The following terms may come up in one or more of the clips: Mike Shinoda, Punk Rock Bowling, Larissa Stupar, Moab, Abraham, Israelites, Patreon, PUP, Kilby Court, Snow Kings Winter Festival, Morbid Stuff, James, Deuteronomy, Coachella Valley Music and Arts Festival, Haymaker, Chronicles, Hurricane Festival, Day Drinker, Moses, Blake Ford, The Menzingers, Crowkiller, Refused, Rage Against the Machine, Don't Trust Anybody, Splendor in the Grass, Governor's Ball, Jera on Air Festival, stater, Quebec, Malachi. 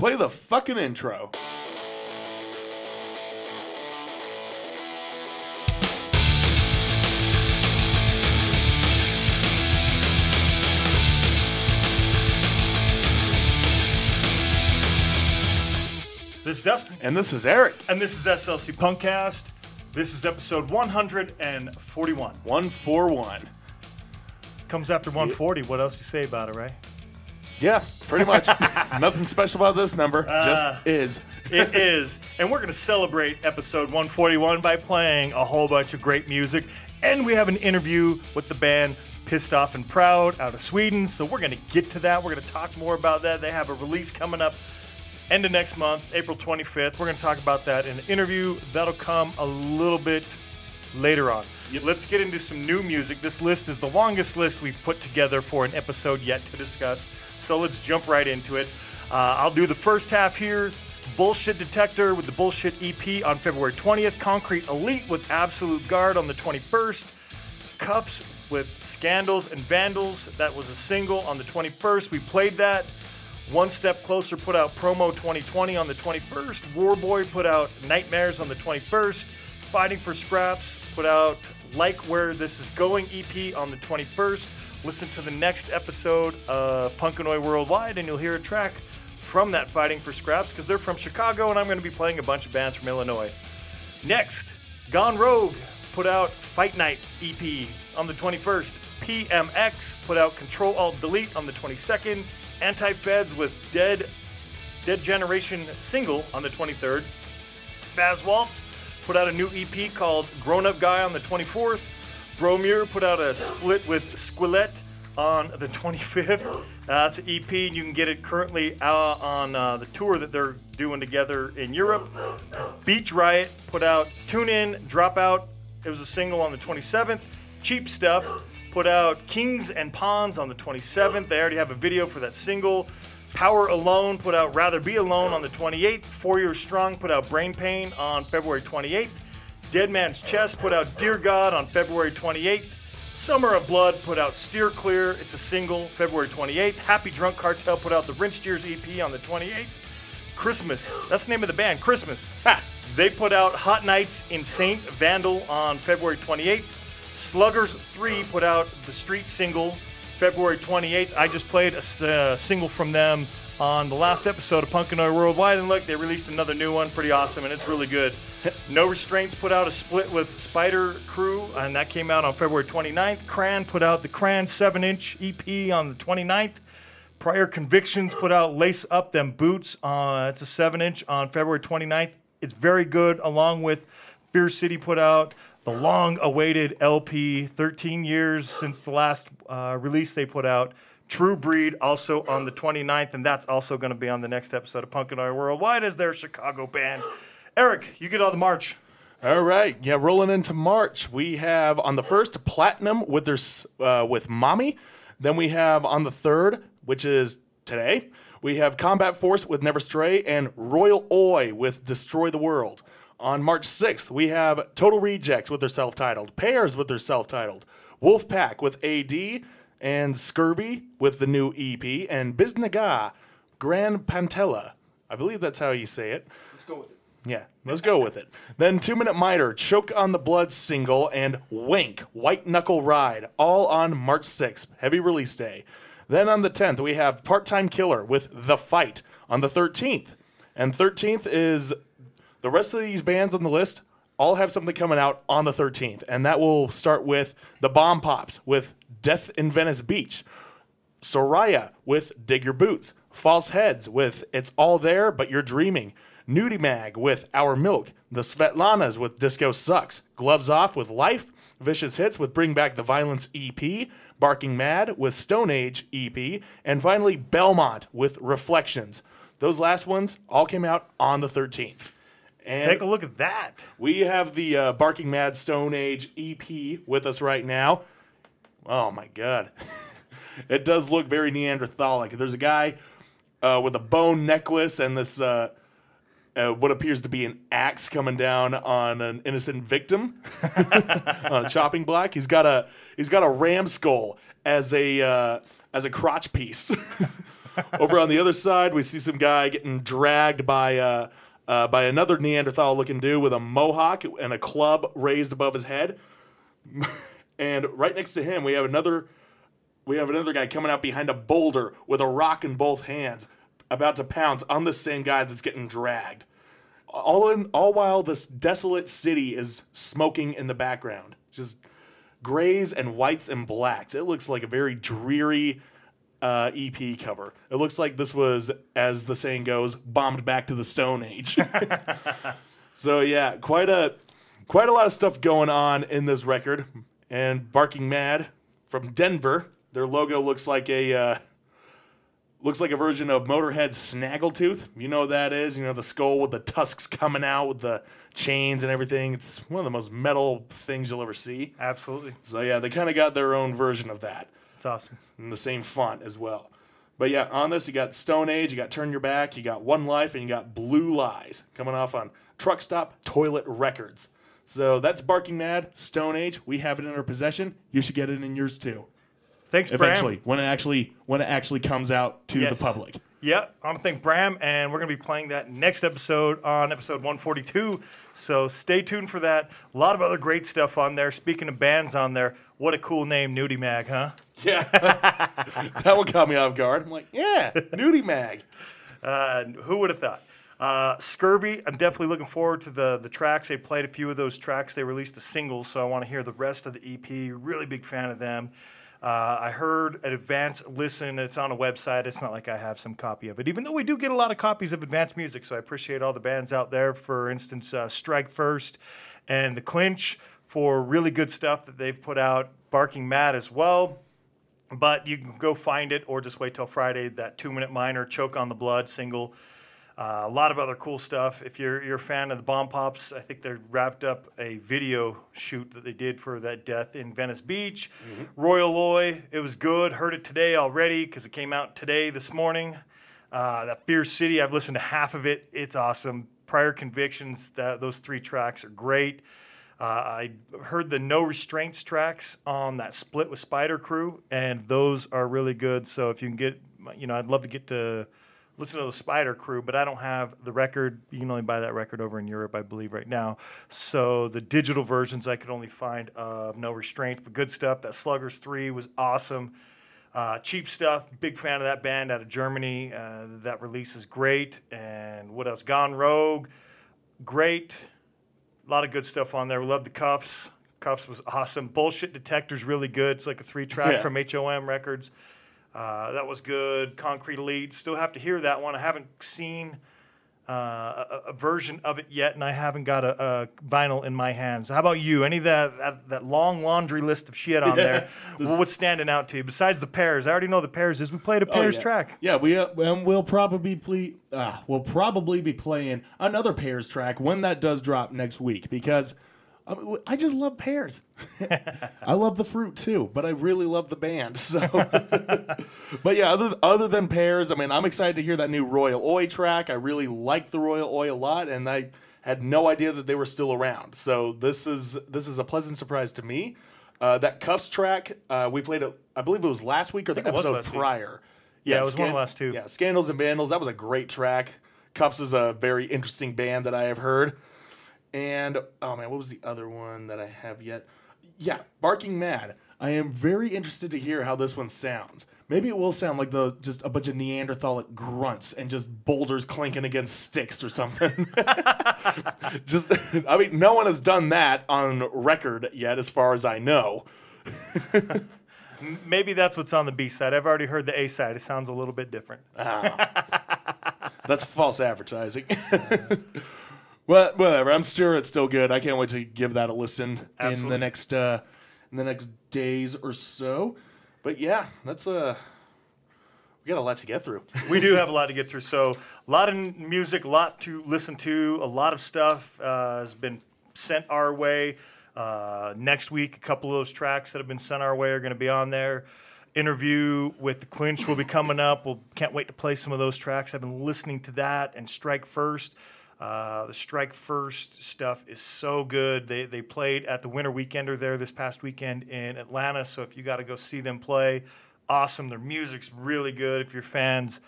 Play the fucking intro. This is Dustin. And this is Eric. And this is SLC Punkcast. This is episode 141. 141. Comes after 140. What else you say about it, right? Yeah, pretty much. Nothing special about this number. Just is. It is. And we're going to celebrate episode 141 by playing a whole bunch of great music. And we have an interview with the band Pissed Off and Proud out of Sweden. So we're going to get to that. We're going to talk more about that. They have a release coming up end of next month, April 25th. We're going to talk about that in an interview. That'll come a little bit later on. Yep. Let's get into some new music. This list is the longest list we've put together for an episode yet to discuss, so let's jump right into it. I'll do the first half here. Bullshit Detector with the Bullshit EP on February 20th. Concrete Elite with Absolute Guard on the 21st. Cuffs with Scandals and Vandals. That was a single on the 21st. We played that. One Step Closer put out Promo 2020 on the 21st. Warboy put out Nightmares on the 21st. Fighting for Scraps put out Like Where This Is Going EP on the 21st. Listen to the next episode of Punkanoi Worldwide and you'll hear a track from that Fighting for Scraps because they're from Chicago and I'm going to be playing a bunch of bands from Illinois. Next, Gone Rogue put out Fight Night EP on the 21st. PMX put out Control Alt Delete on the 22nd. Anti-Feds with Dead Generation single on the 23rd. Fazwaltz put out a new EP called Grown Up Guy on the 24th. Bromure put out a split with Squillette on the 25th. That's an EP, and you can get it currently on the tour that they're doing together in Europe. Beach Riot put out Tune In, Drop Out. It was a single on the 27th. Cheap Stuff put out Kings and Pawns on the 27th. They already have a video for that single. Power Alone put out Rather Be Alone on the 28th. 4 Years Strong put out Brain Pain on February 28th. Dead Man's Chest put out Dear God on February 28th. Summer of Blood put out Steer Clear. It's a single, February 28th. Happy Drunk Cartel put out the Wrench Steers EP on the 28th. Christmas, that's the name of the band, Christmas. Ha! They put out Hot Nights in St. Vandal on February 28th. Sluggers 3 put out the Street single February 28th. I just played a single from them on the last episode of Punkanoi Worldwide, and look, they released another new one, pretty awesome, and it's really good. No Restraints put out a split with Spider Crew, and that came out on February 29th. Cran put out the Cran 7-inch EP on the 29th. Prior Convictions put out Lace Up Them Boots. It's a 7-inch on February 29th. It's very good, along with Fear City put out the long-awaited LP, 13 years since the last release they put out. True Breed, also on the 29th, and that's also going to be on the next episode of Punkanoi Worldwide as their Chicago band. Eric, you get all the March. All right. Yeah, rolling into March, we have on the 1st, Platinum with their with Mommy. Then we have on the 3rd, which is today, we have Combat Force with Never Stray and Royal Oi with Destroy the World. On March 6th, we have Total Rejects with their self-titled, Pairs with their self-titled, Wolfpack with AD, and Scurvy with the new EP, and Biznaga, Grand Pantella. I believe that's how you say it. Let's go with it. Yeah, let's go with it. Then 2 Minute Miter, Choke on the Blood single, and Wink, White Knuckle Ride, all on March 6th, heavy release day. Then on the 10th, we have Part-Time Killer with The Fight on the 13th. And 13th is... The rest of these bands on the list all have something coming out on the 13th, and that will start with the Bomb Pops with Death in Venice Beach, Soraya with Dig Your Boots, False Heads with It's All There But You're Dreaming, Nudie Mag with Our Milk, the Svetlanas with Disco Sucks, Gloves Off with Life, Vicious Hits with Bring Back the Violence EP, Barking Mad with Stone Age EP, and finally Belmont with Reflections. Those last ones all came out on the 13th. And take a look at that. We have the Barking Mad Stone Age EP with us right now. Oh, my God. It does look very Neanderthalic. There's a guy with a bone necklace and this what appears to be an axe coming down on an innocent victim on a chopping block. He's got a ram skull as a crotch piece. Over on the other side, we see some guy getting dragged by another Neanderthal-looking dude with a mohawk and a club raised above his head. And right next to him, we have another guy coming out behind a boulder with a rock in both hands, about to pounce on the same guy that's getting dragged. All while this desolate city is smoking in the background. Just grays and whites and blacks. It looks like a very dreary EP cover. It looks like this was, as the saying goes, bombed back to the Stone Age. So yeah, quite a lot of stuff going on in this record. And Barking Mad from Denver, their logo looks like a version of Motörhead's Snaggletooth. You know what that is. You know, the skull with the tusks coming out with the chains and everything. It's one of the most metal things you'll ever see. Absolutely. So, yeah, they kind of got their own version of that. It's awesome. And the same font as well. But, yeah, on this, you got Stone Age, you got Turn Your Back, you got One Life, and you got Blue Lies coming off on Truck Stop Toilet Records. So that's Barking Mad, Stone Age. We have it in our possession. You should get it in yours, too. Thanks, Bram. Eventually, when it actually comes out to the public. Yep, I'm thank Bram, and we're going to be playing that next episode on episode 142, so stay tuned for that. A lot of other great stuff on there. Speaking of bands on there, what a cool name, Nudie Mag, huh? Yeah. That one caught me off guard. I'm like, yeah, Nudie Mag. Who would have thought? Scurvy, I'm definitely looking forward to the tracks. They played a few of those tracks. They released a single, so I want to hear the rest of the EP. Really big fan of them. I heard an advanced listen. It's on a website. It's not like I have some copy of it, even though we do get a lot of copies of advanced music. So I appreciate all the bands out there. For instance, Strike First and The Clinch for really good stuff that they've put out. Barking Mad as well. But you can go find it or just wait till Friday. That 2-minute minor, Choke on the Blood single. A lot of other cool stuff. If you're a fan of the Bomb Pops, I think they wrapped up a video shoot that they did for that death in Venice Beach. Mm-hmm. Royal Loy, it was good. Heard it today already because it came out today, this morning. That Fear City, I've listened to half of it. It's awesome. Prior Convictions, those three tracks are great. I heard the No Restraints tracks on that split with Spider Crew, and those are really good. So if you can get, I'd love to get to listen to the Spider Crew, but I don't have the record. You can only buy that record over in Europe, I believe, right now. So the digital versions I could only find of No Restraints, but good stuff. That Sluggers 3 was awesome. Cheap Stuff, big fan of that band out of Germany. That release is great. And what else? Gone Rogue, great. A lot of good stuff on there. We love the Cuffs. Cuffs was awesome. Bullshit Detector's really good. It's like a 3-track from HOM Records. That was good. Concrete Elite. Still have to hear that one. I haven't seen a version of it yet, and I haven't got a vinyl in my hands. How about you? Any of that long laundry list of shit on there? What's standing out to you besides the Pairs? I already know the Pairs is. We played a Pairs track. Yeah, we'll probably be playing another Pairs track when that does drop next week, because I just love Pairs. I love the fruit too, but I really love the band. So, but yeah, other than Pairs, I mean, I'm excited to hear that new Royal Oi track. I really liked the Royal Oi a lot, and I had no idea that they were still around. So this is a pleasant surprise to me. That Cuffs track we played, I believe it was last week or the episode prior. Week. Yeah, it was one of the last two. Yeah, Scandals and Vandals. That was a great track. Cuffs is a very interesting band that I have heard. And, oh man, what was the other one that I have yet? Yeah, Barking Mad. I am very interested to hear how this one sounds. Maybe it will sound like just a bunch of Neanderthalic grunts and just boulders clinking against sticks or something. No one has done that on record yet, as far as I know. Maybe that's what's on the B side. I've already heard the A side. It sounds a little bit different. That's false advertising. Well, whatever. I'm sure it's still good. I can't wait to give that a listen. Absolutely. in the next days or so. But yeah, that's we got a lot to get through. We do have a lot to get through. So a lot of music, a lot to listen to, a lot of stuff has been sent our way. Next week, a couple of those tracks that have been sent our way are going to be on there. Interview with the Clinch will be coming up. We can't wait to play some of those tracks. I've been listening to that and Strike First. The Strike First stuff is so good. They played at the Winter Weekender there this past weekend in Atlanta, so if you got to go see them play, awesome. Their music's really good. If you're fans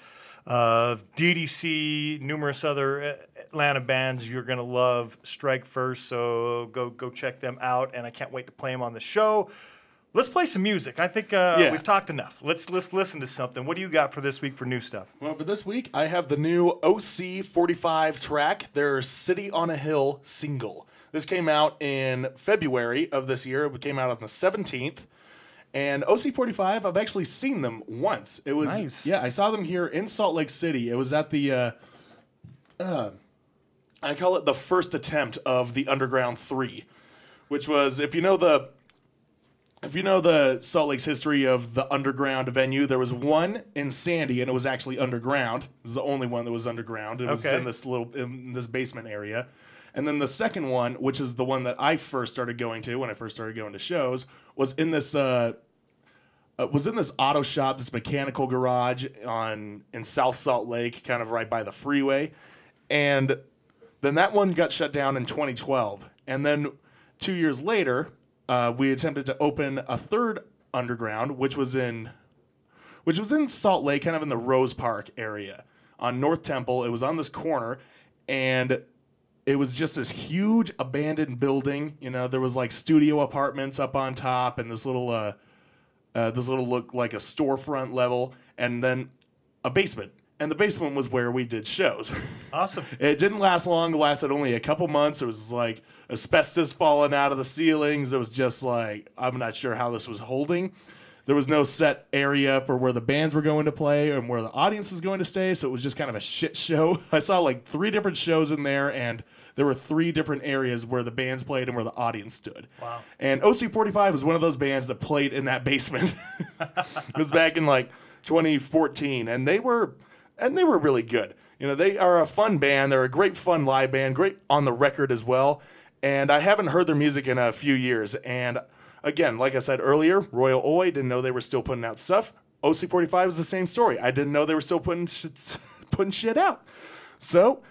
of DDC, numerous other Atlanta bands, you're going to love Strike First. So go check them out, and I can't wait to play them on the show. Let's play some music. I think we've talked enough. Let's listen to something. What do you got for this week for new stuff? Well, for this week, I have the new OC45 track, their City on a Hill single. This came out in February of this year. It came out on the 17th. And OC45, I've actually seen them once. It was nice. Yeah, I saw them here in Salt Lake City. It was at the... I call it the first attempt of the Underground 3, which was, if you know the Salt Lake's history of the underground venue, there was one in Sandy, and it was actually underground. It was the only one that was underground. It was in this basement area. And then the second one, which is the one that I first started going to when I first started going to shows, was in this auto shop, this mechanical garage in South Salt Lake, kind of right by the freeway. And then that one got shut down in 2012. And then 2 years later, we attempted to open a third underground, which was in Salt Lake, kind of in the Rose Park area on North Temple. It was on this corner, and it was just this huge abandoned building. You know, there was like studio apartments up on top, and this little looked like a storefront level, and then a basement. And the basement was where we did shows. Awesome. It didn't last long. It lasted only a couple months. It was like asbestos falling out of the ceilings. It was just like, I'm not sure how this was holding. There was no set area for where the bands were going to play and where the audience was going to stay. So it was just kind of a shit show. I saw like three different shows in there, and there were three different areas where the bands played and where the audience stood. Wow. And OC45 was one of those bands that played in that basement. It was back in like 2014, and they were really good. You know, they are a fun band. They're a great fun live band, great on the record as well. And I haven't heard their music in a few years. And again, like I said earlier, Royal Oi, didn't know they were still putting out stuff. OC45 is the same story. I didn't know they were still putting shit out. So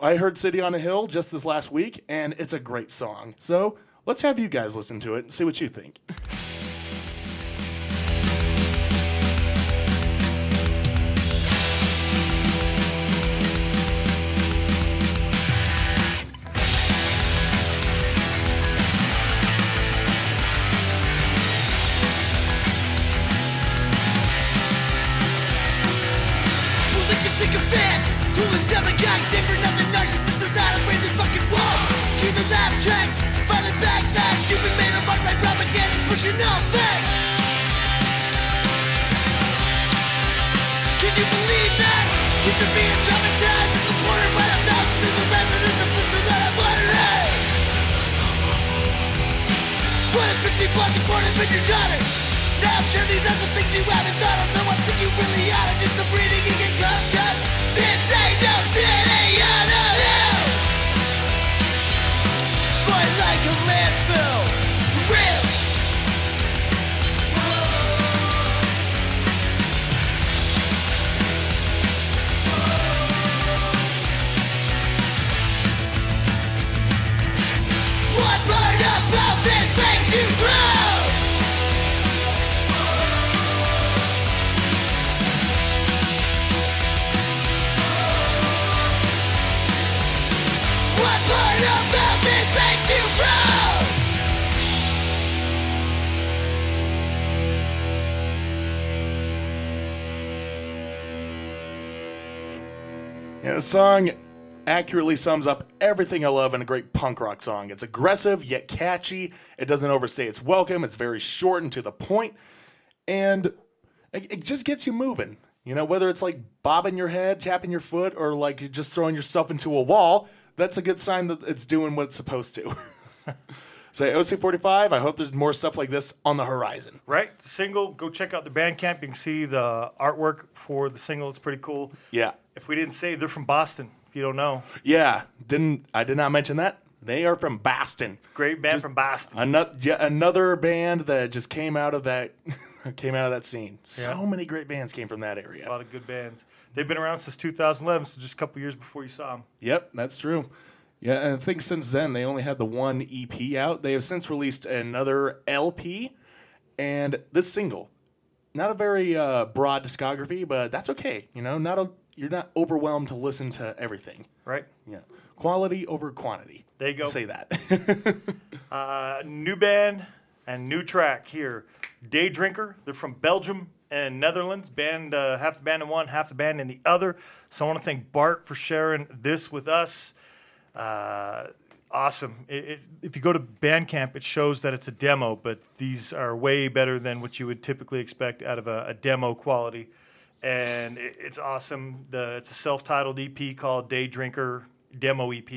I heard City on a Hill just this last week, and it's a great song. So let's have you guys listen to it and see what you think. The song accurately sums up everything I love in a great punk rock song. It's aggressive yet catchy. It doesn't overstay its welcome. It's very short and to the point, and it just gets you moving. You know, whether it's like bobbing your head, tapping your foot, or like you're just throwing yourself into a wall, that's a good sign that it's doing what it's supposed to. So OC45, I hope there's more stuff like this on the horizon. Right? Single, go check out the Bandcamp. You can see the artwork for the single. It's pretty cool. Yeah. If we didn't say, they're from Boston, if you don't know. Yeah, I did not mention that. They are from Boston. Great band from Boston. Another band that just came out of that scene. Yeah. So many great bands came from that area. There's a lot of good bands. They've been around since 2011, so just a couple years before you saw them. Yep, that's true. Yeah, and I think since then they only had the one EP out. They have since released another LP and this single. Not a very broad discography, but that's okay. You know, you're not overwhelmed to listen to everything. Right. Yeah. Quality over quantity. There you go. Say that. New band and new track here. Day Drinker. They're from Belgium and Netherlands. Band half the band in one, half the band in the other. So I want to thank Bart for sharing this with us. Awesome. If you go to Bandcamp, it shows that it's a demo, but these are way better than what you would typically expect out of a demo quality. And it's awesome. It's a self-titled EP called Day Drinker Demo EP.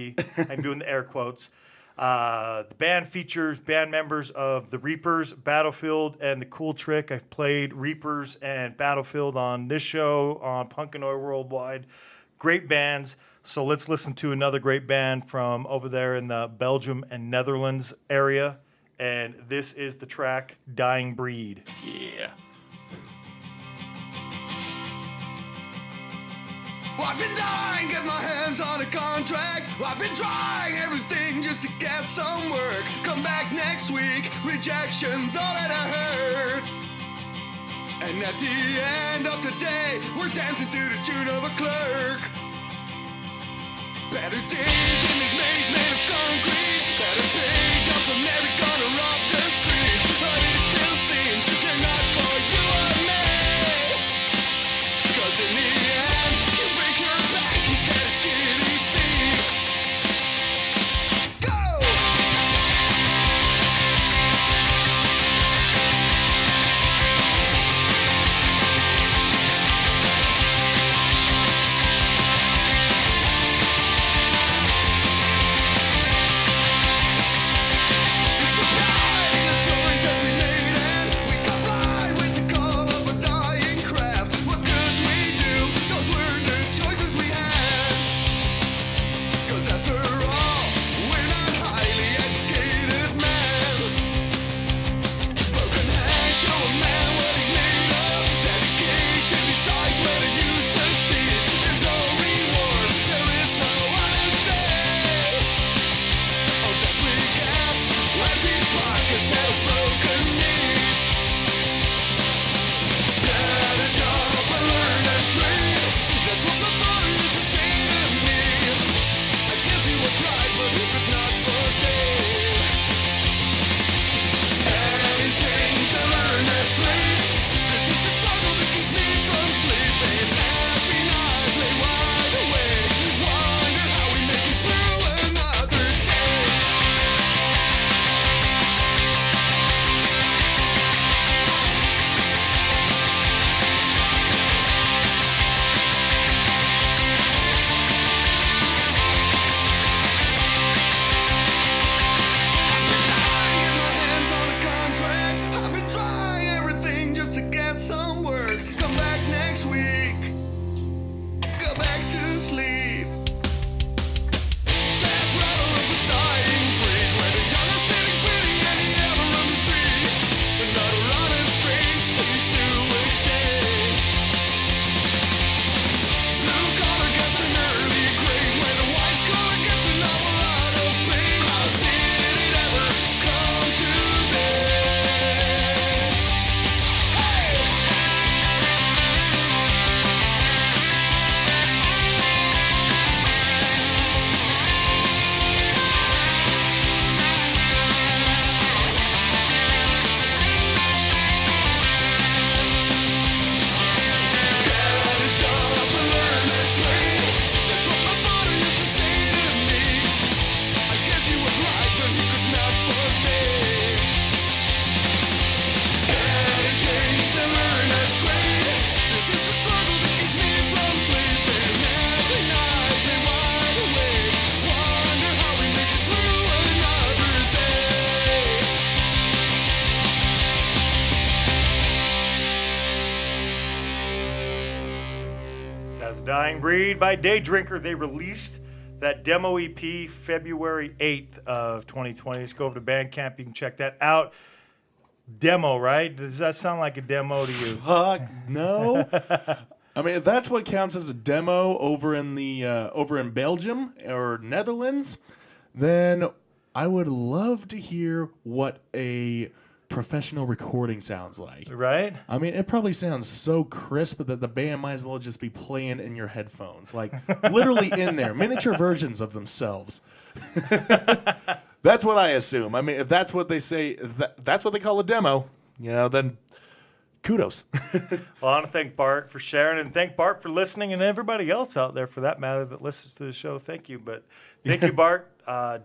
I'm doing the air quotes. The band features band members of the Reapers, Battlefield, and the Cool Trick. I've played Reapers and Battlefield on this show, on Punkanoi Worldwide. Great bands. So let's listen to another great band from over there in the Belgium and Netherlands area. And this is the track Dying Breed. Yeah. I've been dying, get my hands on a contract. I've been trying everything just to get some work. Come back next week, rejection's all that I heard. And at the end of the day, we're dancing to the tune of a clerk. Better days in these maze made of concrete. Better pay jobs are never gonna rob the streets. But it still seems they're not for you or me. Cause in the end, you break your back, you get a shitty fee. Breed by Day Drinker. They released that demo EP February 8th of 2020. Just go over to Bandcamp. You can check that out. Demo, right? Does that sound like a demo to you? Fuck no. I mean, if that's what counts as a demo over in the over in Belgium or Netherlands, then I would love to hear what a professional recording sounds like. Right? I mean, it probably sounds so crisp that the band might as well just be playing in your headphones. Like, literally in there. Miniature versions of themselves. That's what I assume. I mean, if that's what they say, that's what they call a demo, you know, then kudos. Well, I want to thank Bart for sharing, and thank Bart for listening, and everybody else out there for that matter that listens to the show. Thank you. But thank you, Bart.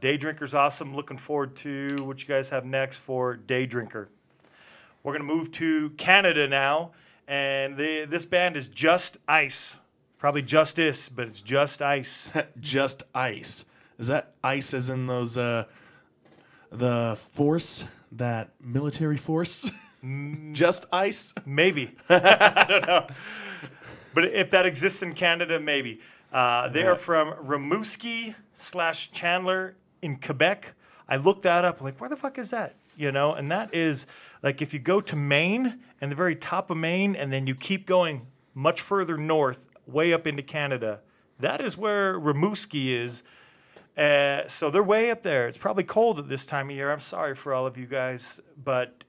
Day Drinker's awesome. Looking forward to what you guys have next for Day Drinker. We're going to move to Canada now, and this band is Just Ice. Probably Justice, but it's Just Ice. Just Ice. Is that ice as in those... the force, that military force, just ice? Maybe. I don't know. But if that exists in Canada, maybe. They are from Rimouski/Chandler in Quebec. I looked that up, like, where the fuck is that? You know, and that is, like, if you go to Maine and the very top of Maine, and then you keep going much further north, way up into Canada, that is where Rimouski is. So they're way up there. It's probably cold at this time of year. I'm sorry for all of you guys, but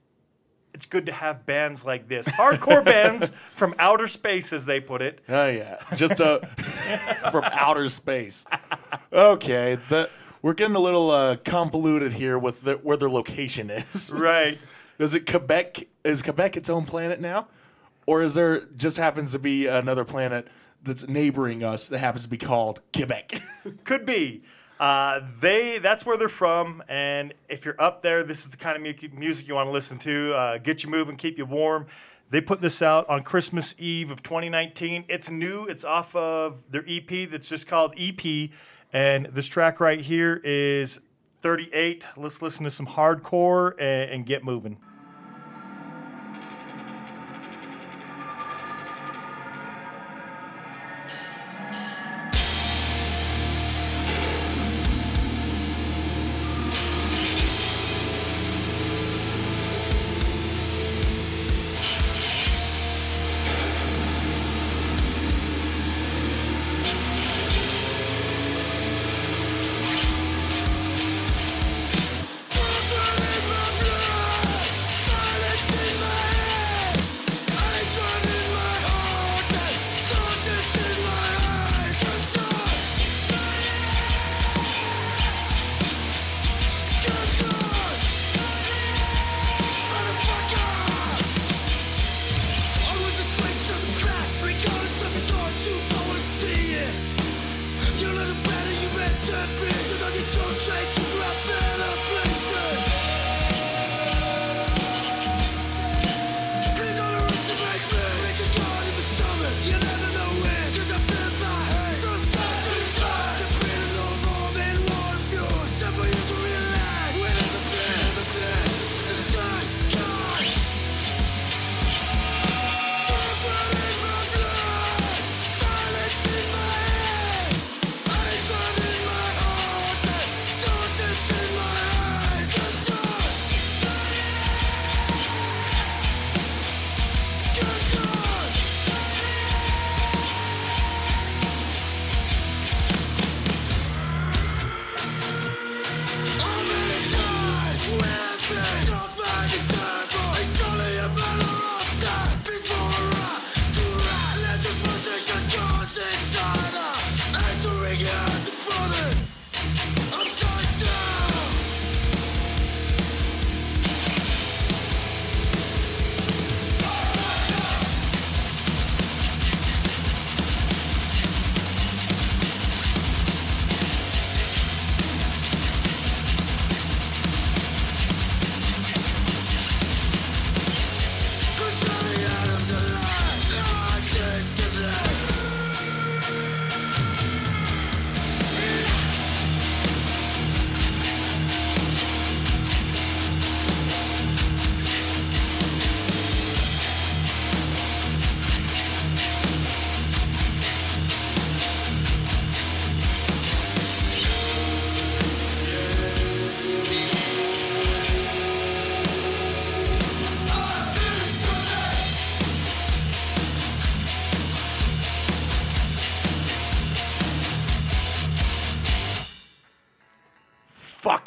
it's good to have bands like this. Hardcore bands from outer space, as they put it. Oh, yeah. Just from outer space. Okay. We're getting a little convoluted here with where their location is. Right. Is it Quebec? Is Quebec its own planet now? Or is there just happens to be another planet that's neighboring us that happens to be called Quebec? Could be. That's where they're from, and if you're up there, this is the kind of music you want to listen to. Get you moving, keep you warm. They put this out on Christmas Eve of 2019. It's new. It's off of their EP that's just called EP, and this track right here is 38. Let's listen to some hardcore and get moving.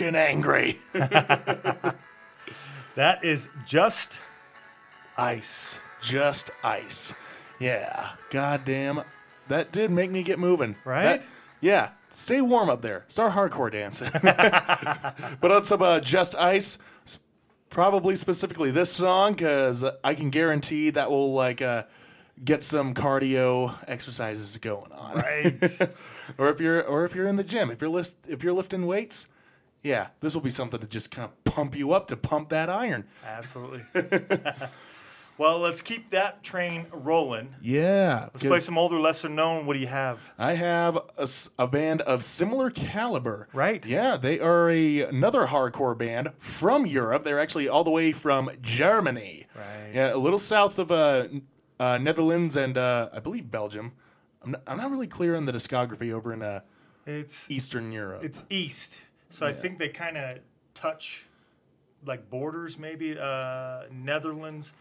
Angry. That is Just Ice. Just Ice. Yeah. Goddamn. That did make me get moving. Right? Yeah. Stay warm up there. Start hardcore dancing. But on some Just Ice, probably specifically this song, because I can guarantee that will like get some cardio exercises going on. Right. Or if you're in the gym, if you're lifting weights, yeah, this will be something to just kind of pump you up to pump that iron. Absolutely. Well, let's keep that train rolling. Yeah. Let's play some older, lesser known. What do you have? I have a band of similar caliber. Right. Yeah, they are another hardcore band from Europe. They're actually all the way from Germany. Right. Yeah, a little south of Netherlands and I believe Belgium. I'm not really clear on the discography over in it's Eastern Europe. It's East. So yeah. I think they kind of touch like borders maybe. Netherlands.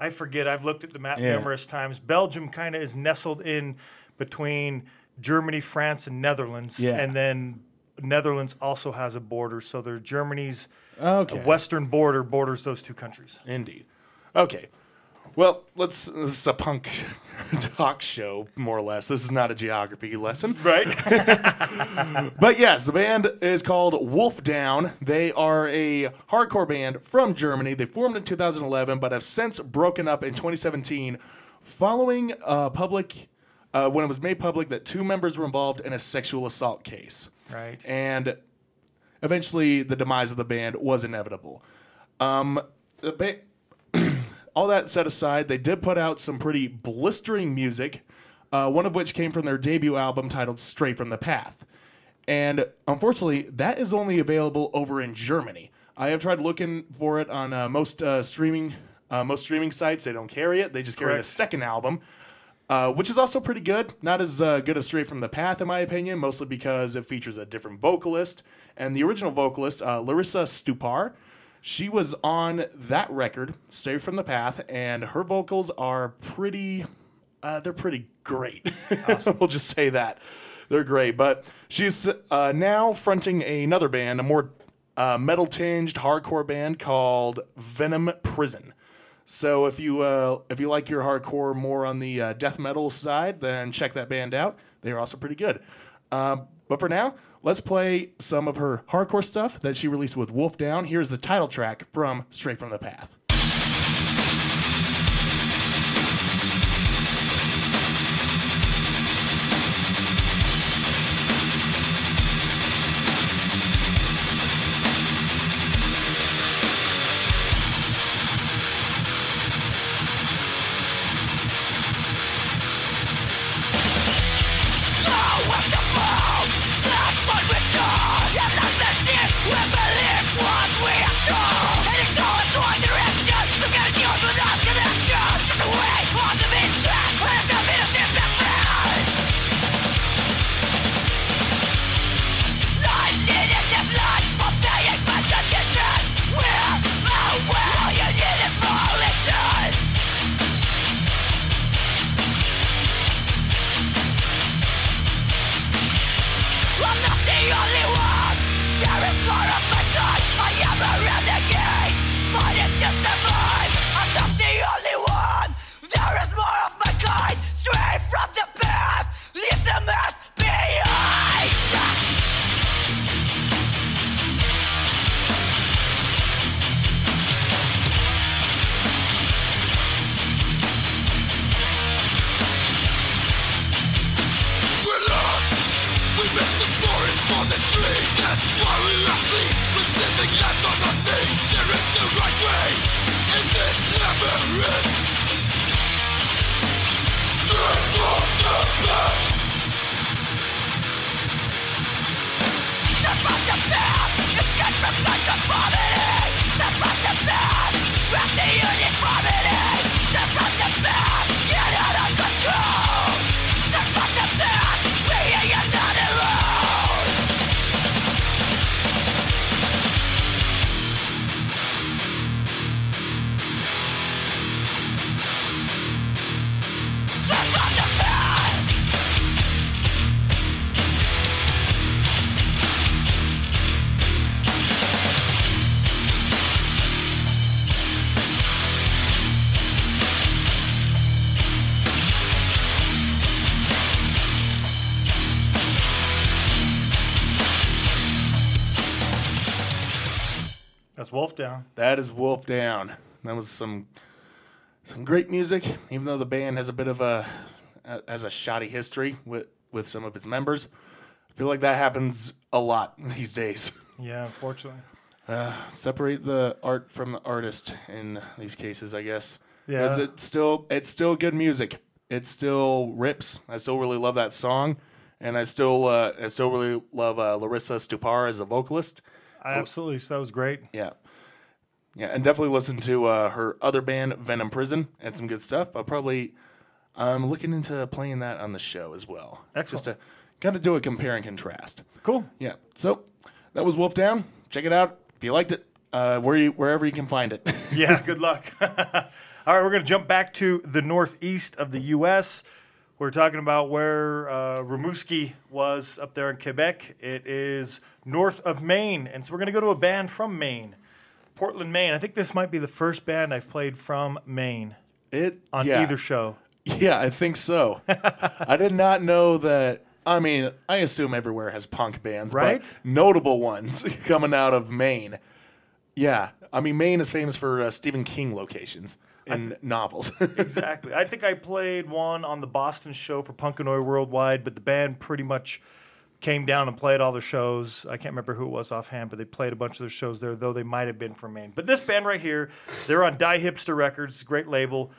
I forget. I've looked at the map numerous times. Belgium kind of is nestled in between Germany, France, and Netherlands. Yeah. And then Netherlands also has a border. So their Germany's western border borders those two countries. Indeed. Okay. Well, this is a punk talk show, more or less. This is not a geography lesson. Right. But yes, the band is called Wolf Down. They are a hardcore band from Germany. They formed in 2011, but have since broken up in 2017 following when it was made public that two members were involved in a sexual assault case. Right. And eventually the demise of the band was inevitable. The band... All that set aside, they did put out some pretty blistering music, one of which came from their debut album titled Straight From The Path. And unfortunately, that is only available over in Germany. I have tried looking for it on most streaming sites. They don't carry it. They just carry the second album, which is also pretty good. Not as good as Straight From The Path, in my opinion, mostly because it features a different vocalist. And the original vocalist, Larissa Stupar, she was on that record, Straight From The Path, and her vocals are pretty great. Awesome. We'll just say that. They're great. But she's now fronting another band, a more metal-tinged hardcore band called Venom Prison. So if you like your hardcore more on the death metal side, then check that band out. They're also pretty good. But for now... let's play some of her hardcore stuff that she released with Wolf Down. Here's the title track from Straight From The Path. True. That's Wolf Down. That is Wolf Down. That was some great music, even though the band has a bit of a shoddy history with some of its members. I feel like that happens a lot these days. Yeah, unfortunately. Separate the art from the artist in these cases, I guess. Yeah. 'Cause it's still good music. It still rips. I still really love that song, and I still really love Larissa Stupar as a vocalist. Absolutely, so that was great. Yeah. Yeah, and definitely listen to her other band, Venom Prison, and some good stuff. I'm looking into playing that on the show as well. Excellent. Just to kind of do a compare and contrast. Cool. Yeah. So that was Wolf Down. Check it out if you liked it. Wherever you can find it. Yeah. Good luck. All right, we're gonna jump back to the northeast of the U.S. We're talking about where Rimouski was up there in Quebec. It is north of Maine, and so we're gonna go to a band from Maine. Portland, Maine. I think this might be the first band I've played from Maine either show. Yeah, I think so. I did not know that. I mean, I assume everywhere has punk bands, right? But notable ones coming out of Maine. Yeah. I mean, Maine is famous for Stephen King locations and novels. Exactly. I think I played one on the Boston show for Punkanoi Worldwide, but the band pretty much came down and played all their shows. I can't remember who it was offhand, but they played a bunch of their shows there, though they might have been from Maine. But this band right here, they're on Die Hipster Records, great label.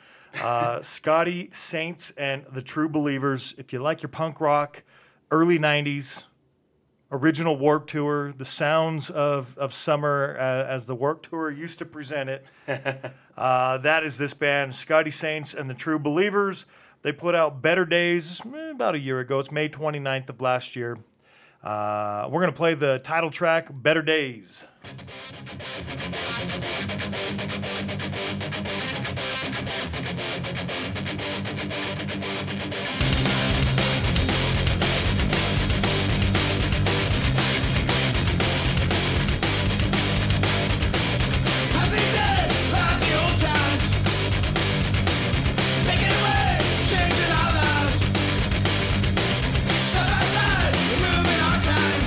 Scotty Saints and the True Believers. If you like your punk rock, early 90s, original Warped Tour, the sounds of summer as the Warped Tour used to present it. That is this band, Scotty Saints and the True Believers. They put out Better Days about a year ago. It's May 29th of last year. We're going to play the title track, Better Days. As he said, like the old times, making a way, changing our lives, side by side, moving our time,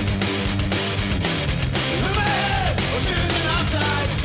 move ahead, we're choosing our sides.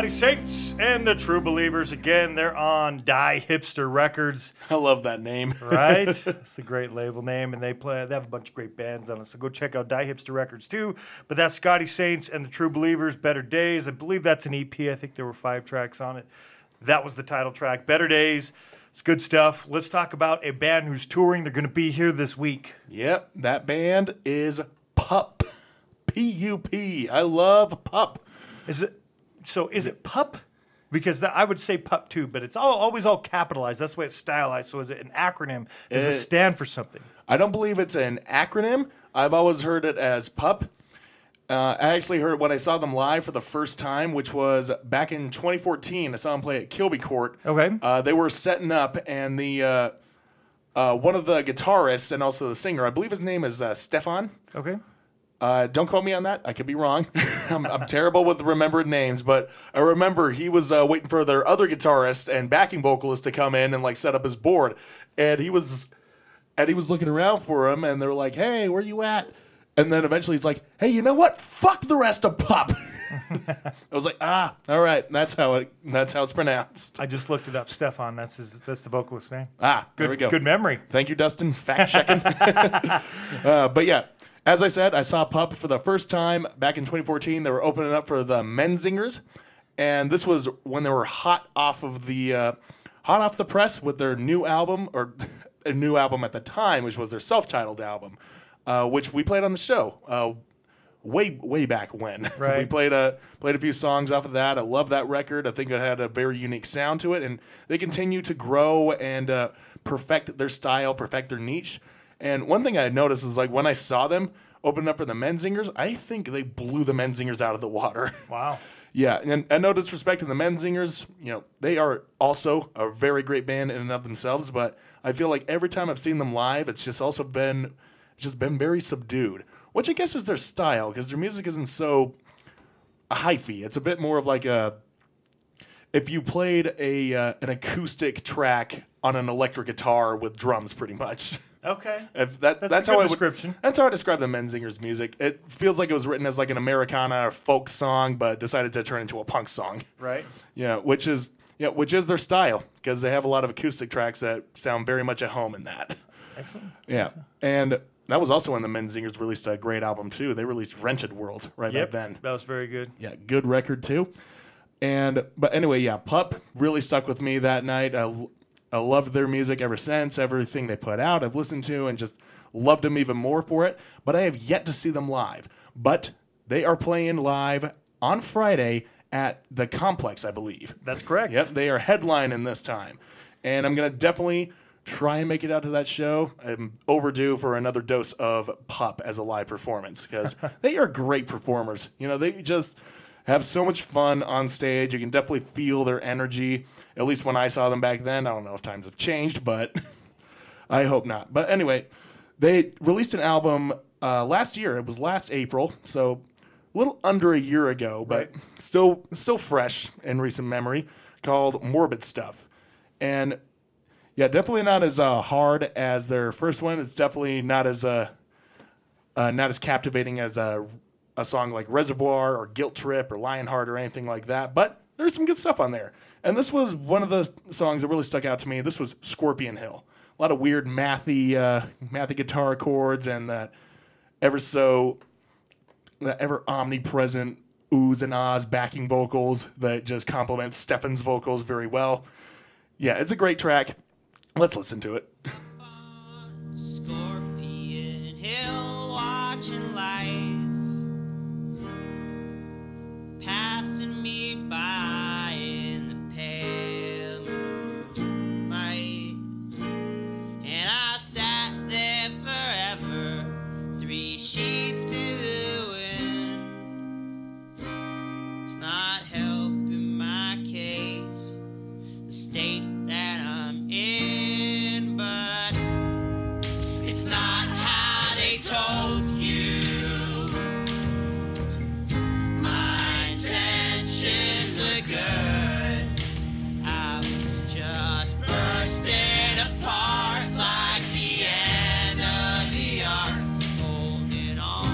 Hottie Saints and the True Believers again. They're on Die Hipster Records. I love that name. Right? It's a great label name, and they have a bunch of great bands on it. So go check out Die Hipster Records too. But that's Scotty Saints and the True Believers, Better Days. I believe that's an EP. I think there were 5 tracks on it. That was the title track, Better Days. It's good stuff. Let's talk about a band who's touring. They're going to be here this week. Yep, that band is PUP. P-U-P. I love PUP. Is it PUP? Because I would say PUP too, but it's always capitalized. That's the way it's stylized. So is it an acronym? Does it stand for something? I don't believe it's an acronym. I've always heard it as PUP. I actually heard when I saw them live for the first time, which was back in 2014. I saw them play at Kilby Court. Okay. They were setting up, and the one of the guitarists and also the singer, I believe his name is Stefan. Okay. Don't quote me on that. I could be wrong. I'm terrible with remembered names, but I remember he was waiting for their other guitarist and backing vocalist to come in and set up his board, and he was looking around for him, and they were like, "Hey, where you at?" And then eventually he's like, "Hey, you know what? Fuck the rest of PUP." I was like, "Ah, all right. That's how it's pronounced." I just looked it up. Stefan, that's the vocalist's name. Ah, good, there we go. Good memory. Thank you, Dustin. Fact checking. But yeah. As I said, I saw PUP for the first time back in 2014. They were opening up for the Menzingers, and this was when they were hot off the press with their new album, or a new album at the time, which was their self-titled album, which we played on the show way back when. Right. We played a few songs off of that. I love that record. I think it had a very unique sound to it, and they continue to grow and perfect their style, perfect their niche. And one thing I noticed is, when I saw them open up for the Menzingers, I think they blew the Menzingers out of the water. Wow. Yeah, and no disrespect to the Menzingers, they are also a very great band in and of themselves, but I feel like every time I've seen them live, it's just also been very subdued, which I guess is their style, because their music isn't so hyphy. It's a bit more of if you played an acoustic track on an electric guitar with drums, pretty much. Okay. That's a good description. That's how I describe the Menzingers' music. It feels like it was written as an Americana or folk song, but decided to turn into a punk song. Right. Yeah, which is their style, because they have a lot of acoustic tracks that sound very much at home in that. Excellent. Yeah. Excellent. And that was also when the Menzingers released a great album too. They released Rented World back then. That was very good. Yeah, good record too. But anyway, yeah, PUP really stuck with me that night. I loved their music ever since. Everything they put out, I've listened to and just loved them even more for it. But I have yet to see them live. But they are playing live on Friday at The Complex, I believe. That's correct. Yep, they are headlining this time. And I'm going to definitely try and make it out to that show. I'm overdue for another dose of PUP as a live performance, because they are great performers. They just have so much fun on stage. You can definitely feel their energy. At least when I saw them back then. I don't know if times have changed, but I hope not. But anyway, they released an album last year. It was last April, so a little under a year ago, but still fresh in recent memory, called Morbid Stuff. And yeah, definitely not as hard as their first one. It's definitely not as not as captivating as a song like Reservoir or Guilt Trip or Lionheart or anything like that, but there's some good stuff on there. And this was one of the songs that really stuck out to me. This was Scorpion Hill. A lot of weird mathy guitar chords and that ever omnipresent oohs and ahs backing vocals that just complement Stefan's vocals very well. Yeah, it's a great track. Let's listen to it. Scorpion Hill, watching light passing me by in the pale light, and I sat there forever, 3 sheets to the wind. It's not helping my case, the state that I'm in, but it's not how they told me. Apart like the end of the ark, holding on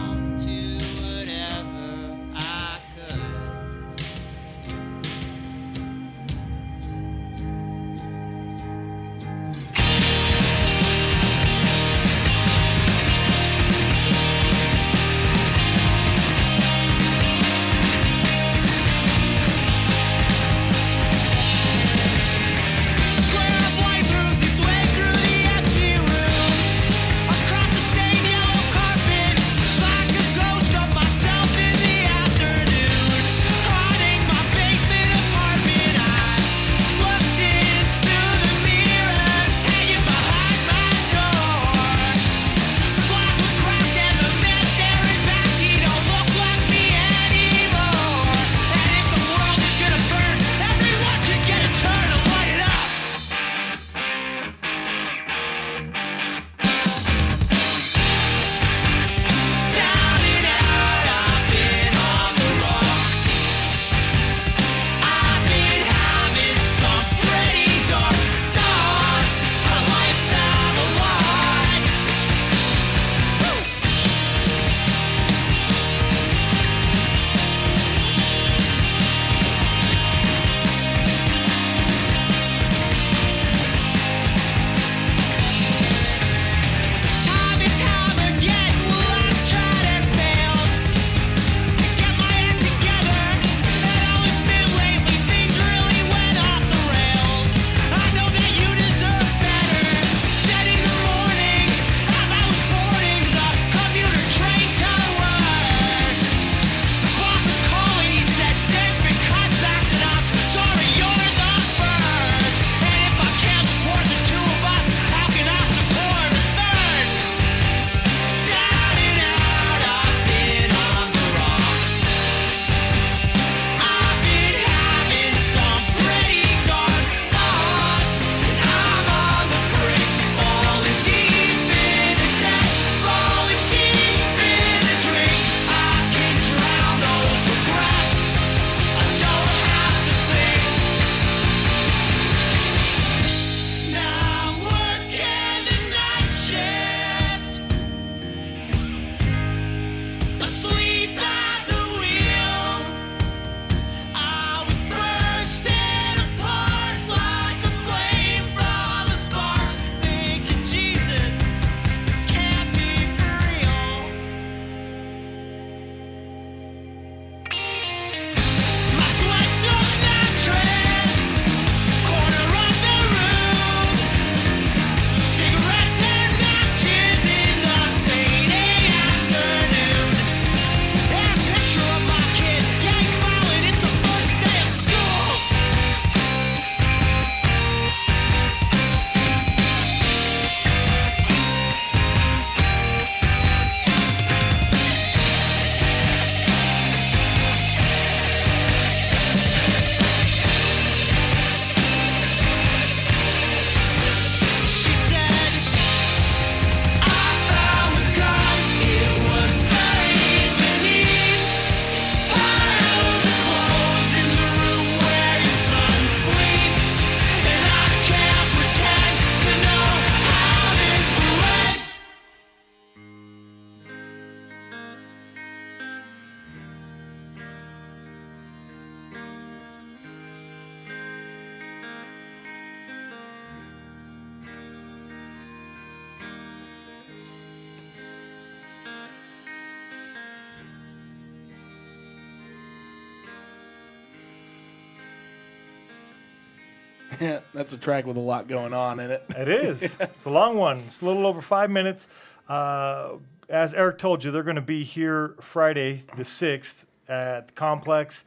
Yeah, that's a track with a lot going on in it. It is. It's a long one. It's a little over 5 minutes. As Eric told you, they're going to be here Friday the 6th at the Complex,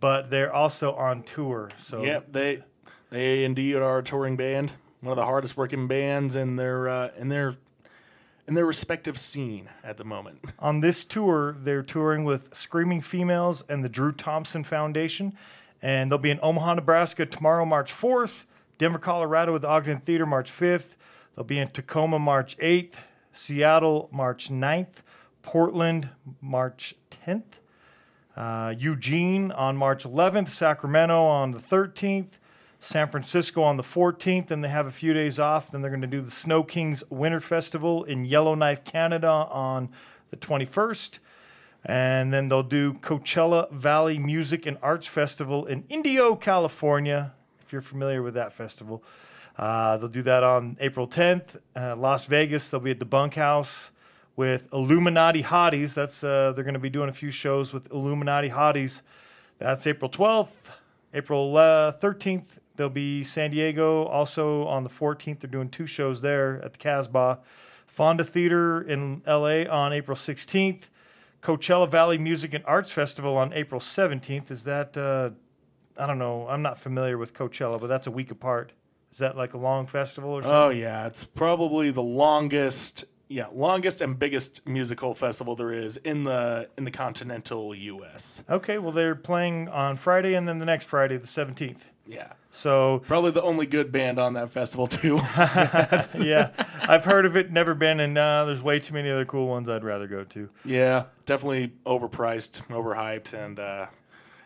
but they're also on tour. So yeah, they indeed are a touring band, one of the hardest working bands in their respective scene at the moment. On this tour, they're touring with Screaming Females and the Drew Thompson Foundation, and they'll be in Omaha, Nebraska tomorrow, March 4th, Denver, Colorado with the Ogden Theater, March 5th. They'll be in Tacoma, March 8th. Seattle, March 9th. Portland, March 10th. Eugene on March 11th. Sacramento on the 13th. San Francisco on the 14th. And they have a few days off. Then they're going to do the Snow Kings Winter Festival in Yellowknife, Canada on the 21st. And then they'll do Coachella Valley Music and Arts Festival in Indio, California, if you're familiar with that festival. They'll do that on April 10th. Las Vegas, they'll be at the Bunkhouse with Illuminati Hotties. They're going to be doing a few shows with Illuminati Hotties. That's April 12th. April 13th, they'll be San Diego. Also on the 14th, they're doing two shows there at the Casbah. Fonda Theater in L.A. on April 16th. Coachella Valley Music and Arts Festival on April 17th. Is that, I don't know, I'm not familiar with Coachella, but that's a week apart. Is that like a long festival or something? Oh, yeah. It's probably the longest and biggest musical festival there is in the continental U.S. Okay, well, they're playing on Friday and then the next Friday, the 17th. Yeah. So probably the only good band on that festival, too. Yeah. I've heard of it, never been, and there's way too many other cool ones I'd rather go to. Yeah, definitely overpriced, overhyped, and...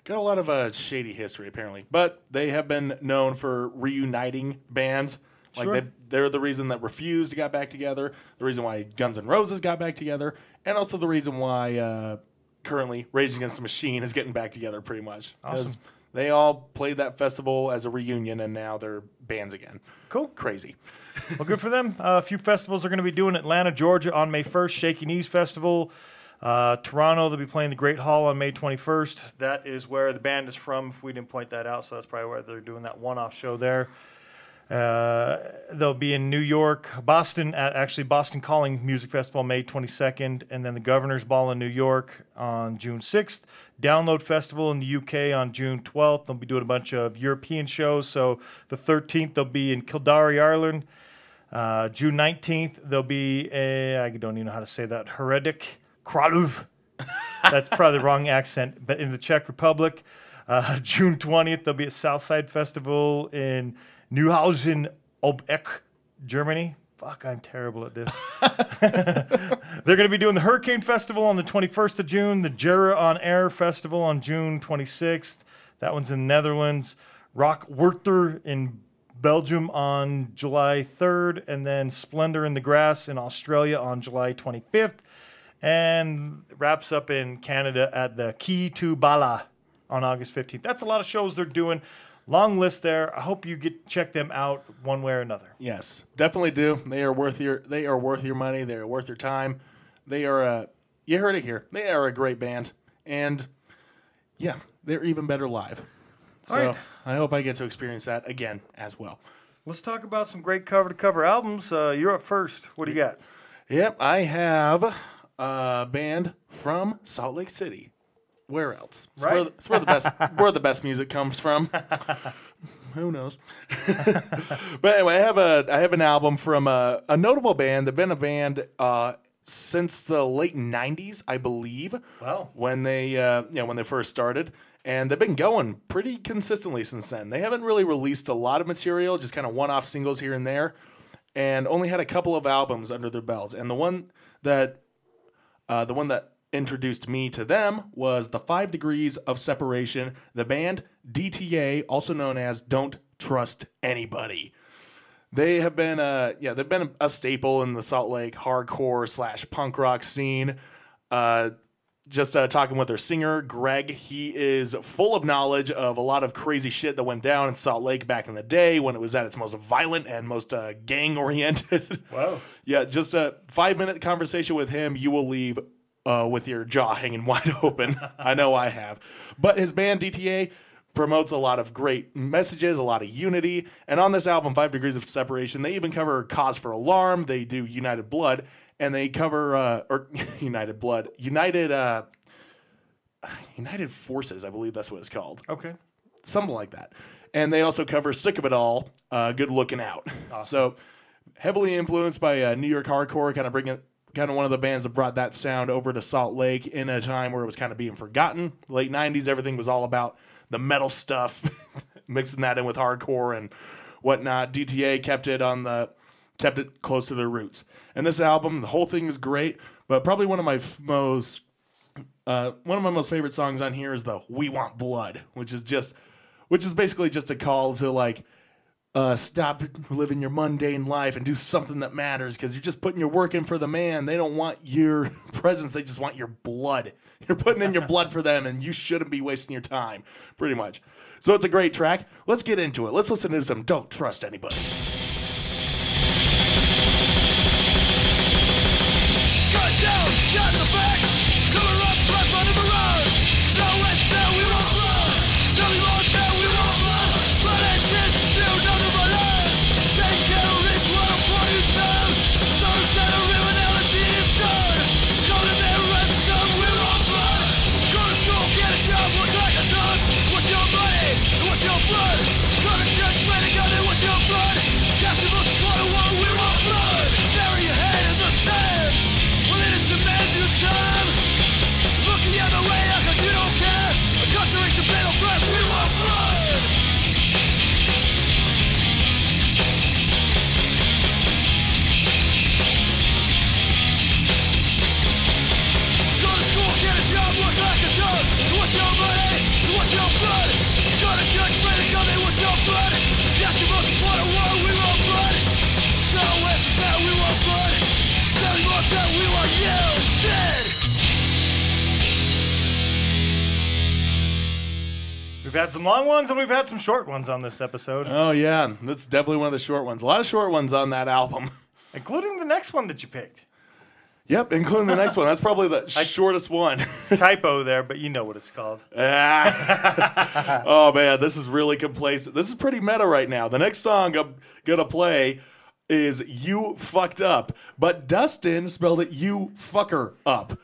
Got a lot of shady history, apparently. But they have been known for reuniting bands. Like sure. They're the reason that Refused got back together, the reason why Guns N' Roses got back together, and also the reason why currently Rage Against the Machine is getting back together pretty much. Awesome. They all played that festival as a reunion, and now they're bands again. Cool. Crazy. Well, good for them. A few festivals are going to be doing Atlanta, Georgia on May 1st, Shaky Knees Festival. Toronto, they'll be playing the Great Hall on May 21st. That is where the band is from, if we didn't point that out, so that's probably where they're doing that one-off show there. They'll be in New York, Boston, at actually Boston Calling Music Festival May 22nd, and then the Governor's Ball in New York on June 6th. Download Festival in the UK on June 12th. They'll be doing a bunch of European shows, so the 13th they'll be in Kildare, Ireland. June 19th they'll be I don't even know how to say that, Heretic. Kralov. That's probably the wrong accent, but in the Czech Republic. June 20th, there'll be a Southside Festival in Neuhausen ob Eck, Germany. Fuck, I'm terrible at this. They're going to be doing the Hurricane Festival on the 21st of June, the Jera on Air Festival on June 26th. That one's in the Netherlands. Rock Werchter in Belgium on July 3rd, and then Splendor in the Grass in Australia on July 25th. And wraps up in Canada at the Key to Bala on August 15th. That's a lot of shows they're doing. Long list there. I hope you check them out one way or another. Yes, definitely do. They are worth your money. They are worth your time. They are you heard it here. They are a great band, and yeah, they're even better live. So all right. I hope I get to experience that again as well. Let's talk about some great cover to cover albums. You're up first. What do you got? Yep, I have. Band from Salt Lake City. Where else? It's right. Where the best music comes from. Who knows? But anyway, I have an album from a notable band. They've been a band since the late '90s, I believe. Wow. When they when they first started, and they've been going pretty consistently since then. They haven't really released a lot of material, just kind of one-off singles here and there, and only had a couple of albums under their belts. And the one that introduced me to them was the 5 Degrees of Separation, the band DTA, also known as Don't Trust Anybody. They have been a staple in the Salt Lake hardcore / punk rock scene. Just talking with their singer, Greg, he is full of knowledge of a lot of crazy shit that went down in Salt Lake back in the day when it was at its most violent and most gang-oriented. Wow. Yeah, just a 5-minute conversation with him, you will leave with your jaw hanging wide open. I know I have. But his band, DTA, promotes a lot of great messages, a lot of unity. And on this album, 5 Degrees of Separation, they even cover Cause for Alarm. They do United Blood, and they cover United Forces, I believe that's what it's called. Okay. Something like that. And they also cover Sick of It All, Good Looking Out. Awesome. So heavily influenced by New York hardcore, kind of one of the bands that brought that sound over to Salt Lake in a time where it was kind of being forgotten. Late 90s, everything was all about the metal stuff, mixing that in with hardcore and whatnot. DTA kept it close to their roots. And this album, the whole thing is great, but probably one of my most favorite songs on here is the "We Want Blood," which is basically just a call to stop living your mundane life and do something that matters, because you're just putting your work in for the man. They don't want your presence. They just want your blood. You're putting in your blood for them, and you shouldn't be wasting your time, pretty much. So it's a great track. Let's get into it. Let's listen to some Don't Trust Anybody. Cut down, shut the back, cover up, trap on the road. So it's there, we want blood. So we lost there, we want blood. But it's just still none of our lives. Take care of this one upon your time. So instead of real reality, it's done. Go to their ransom, we want blood. Go to school, get a job, work like a dog. What's your money? And what's your blood? Go to church, play together, what's your blood? That's the most important one, we want blood. Bury your head in the sand. Time. Looking the other way like you don't care. Incarceration, battle, press, we want blood. Go to school, get a job, work like a dog. You want your money, you want your blood. Go to church, pray to God, they want your blood. That's your most important one, we want blood. So it's that we want blood. Telling us that we want you dead. We've had some long ones and we've had some short ones on this episode. Oh yeah, that's definitely one of the short ones. A lot of short ones on that album, including the next one that you picked. Yep, including the next one. That's probably the shortest one. Typo there, but you know what it's called. Oh man, this is really complacent. This is pretty meta right now. The next song I'm gonna play is "You Fucked Up," but Dustin spelled it "You Fucker Up."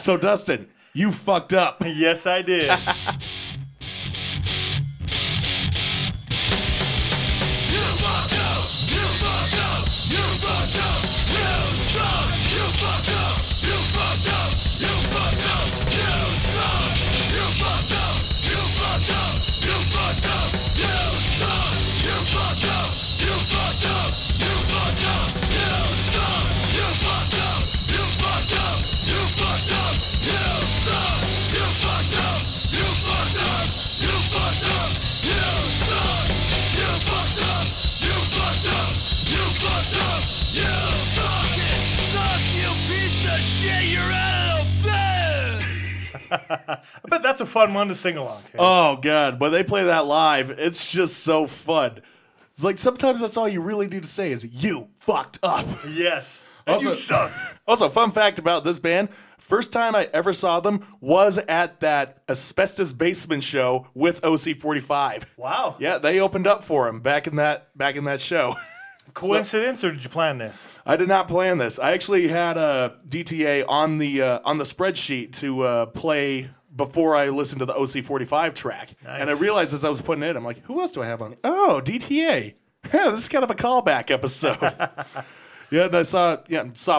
So Dustin, you fucked up. Yes, I did. I bet that's a fun one to sing along to. Oh, God. When they play that live, it's just so fun. It's like sometimes that's all you really need to say is, "You fucked up." Yes. And also, you suck. Also, fun fact about this band, first time I ever saw them was at that Asbestos Basement show with OC45. Wow. Yeah, they opened up for him back in that show. Coincidence, or did you plan this? I did not plan this. I actually had a DTA on the spreadsheet to play before I listened to the OC45 track. Nice. And I realized as I was putting it in, I'm like, who else do I have on? Oh, DTA. Yeah, this is kind of a callback episode. Yeah, and I saw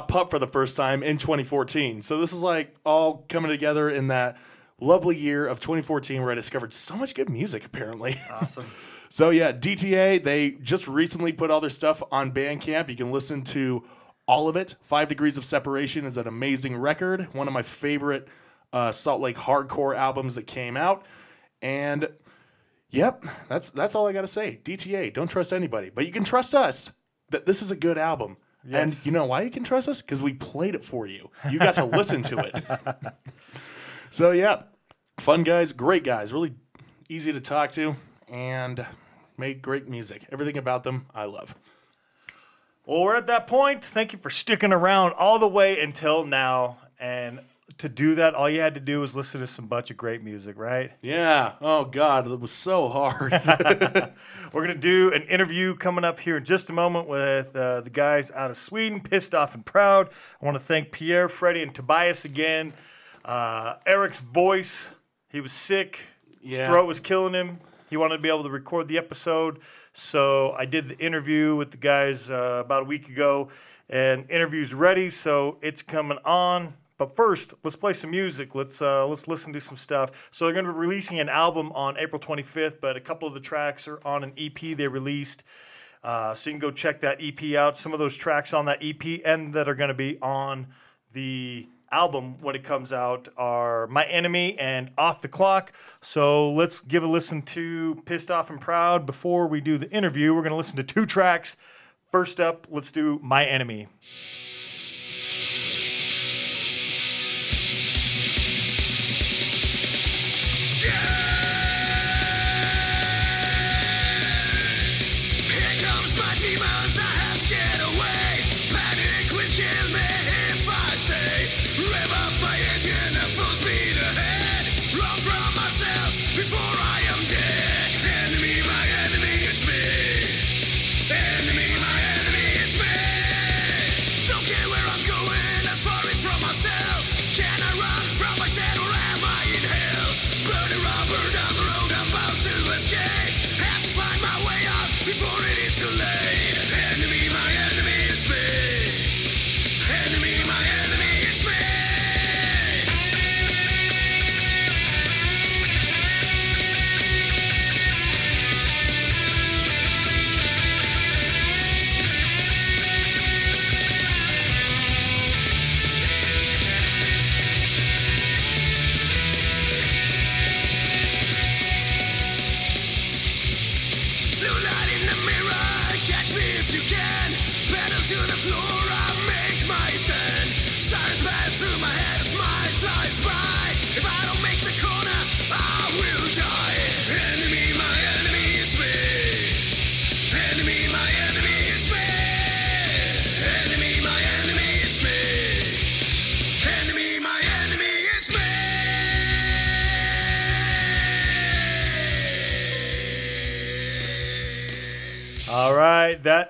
PUP for the first time in 2014. So this is like all coming together in that lovely year of 2014 where I discovered so much good music, apparently. Awesome. So, yeah, DTA, they just recently put all their stuff on Bandcamp. You can listen to all of it. 5 Degrees of Separation is an amazing record. One of my favorite Salt Lake hardcore albums that came out. And, yep, that's all I got to say. DTA, don't trust anybody. But you can trust us. This is a good album. Yes. And you know why you can trust us? Because we played it for you. You got to listen to it. So, yeah, fun guys, great guys, really easy to talk to. And make great music. Everything about them, I love. Well, we're at that point. Thank you for sticking around all the way until now. And to do that, all you had to do was listen to some bunch of great music, right? Yeah. Oh, God, it was so hard. We're going to do an interview coming up here in just a moment with the guys out of Sweden, Pissed Off and Proud. I want to thank Pierre, Freddie, and Tobias again. Eric's voice, he was sick. Yeah. His throat was killing him. He wanted to be able to record the episode, so I did the interview with the guys about a week ago, and the interview's ready, so it's coming on. But first, let's play some music. Let's listen to some stuff. So they're going to be releasing an album on April 25th, but a couple of the tracks are on an EP they released. So you can go check that EP out. Some of those tracks on that EP and that are going to be on the album when it comes out are My Enemy and Off the Clock. So let's give a listen to Pissed Off and Proud. Before we do the interview, we're going to listen to two tracks. First up, let's do My Enemy.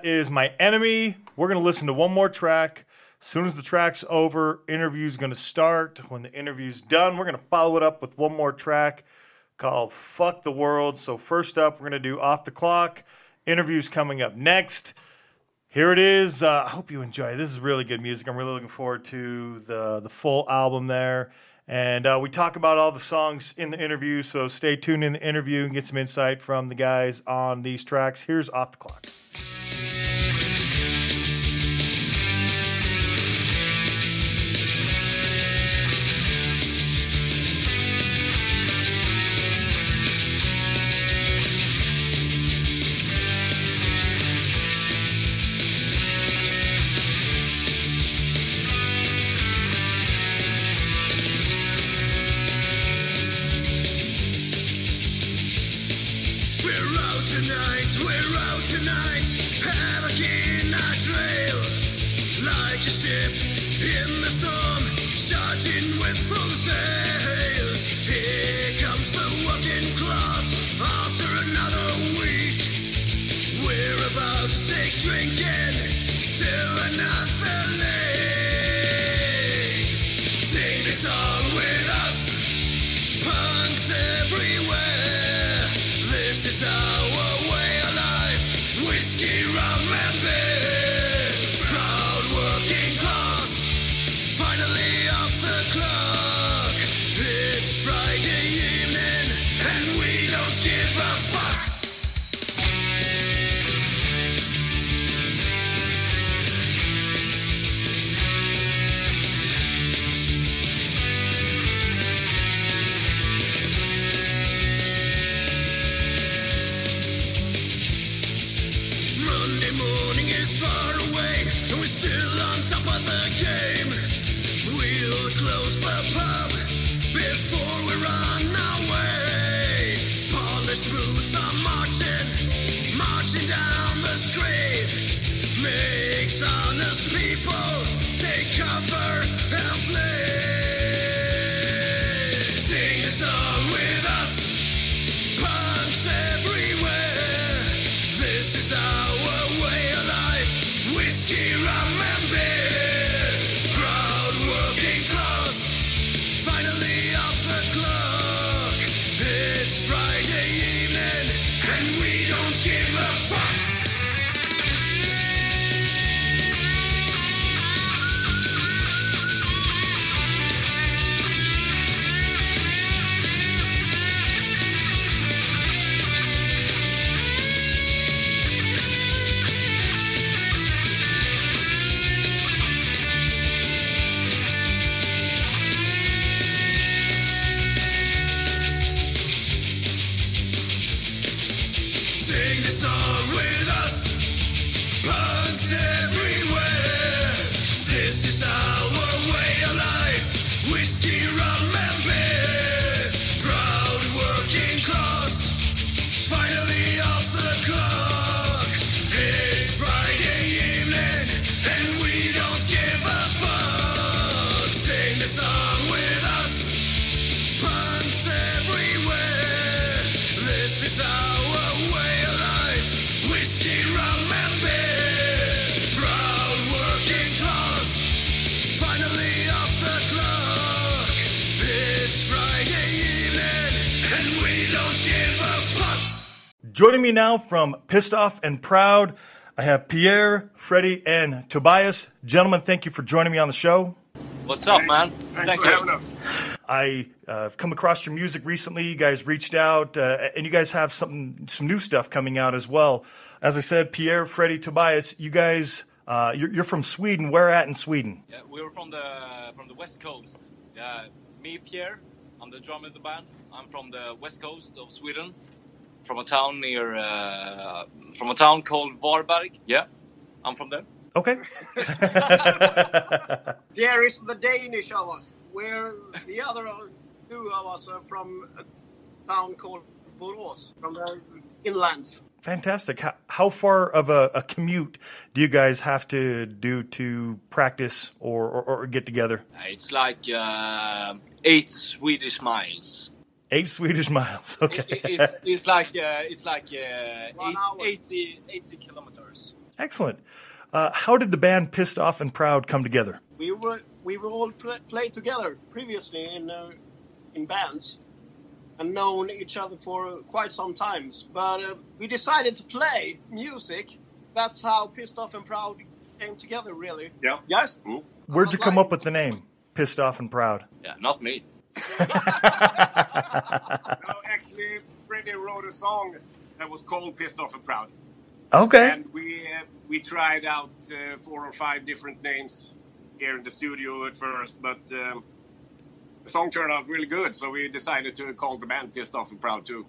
Is My Enemy. We're going to listen to one more track. As soon as the track's over, interview's going to start. When the interview's done, we're going to follow it up with one more track called Fuck the World. So first up, we're going to do Off the Clock. Interview's coming up next. Here it is. I hope you enjoy it. This is really good music. I'm really looking forward to the full album there. And we talk about all the songs in the interview, so stay tuned in the interview and get some insight from the guys on these tracks. Here's Off the Clock. Finally off the clock. Joining me now from Pissed Off and Proud, I have Pierre, Freddie, and Tobias. Gentlemen, thank you for joining me on the show. What's up, man? Thanks for having us. I've come across your music recently. You guys reached out, and you guys have some new stuff coming out as well. As I said, Pierre, Freddie, Tobias, you guys, you're from Sweden. Where at in Sweden? Yeah, we were from the West Coast. Me, Pierre, I'm the drummer of the band. I'm from the West Coast of Sweden, from a town called Varberg. Yeah, I'm from there. Okay. Pierre is the Danish of us, where the other two of us are from a town called Borås, from the inland. Fantastic. How far of a commute do you guys have to do to practice or get together? It's like 8 Swedish miles. 8 Swedish miles. Okay. It's like 80 kilometers. Excellent. How did the band Pissed Off and Proud come together? We were all played together previously in bands and known each other for quite some times. But we decided to play music. That's how Pissed Off and Proud came together, really. Yeah. Yes. Mm. Where'd you come up with the name Pissed Off and Proud? Yeah, not me. No, actually, Freddie wrote a song that was called Pissed Off and Proud. Okay. And we tried out 4 or 5 different names here in the studio at first, but the song turned out really good, so we decided to call the band Pissed Off and Proud too.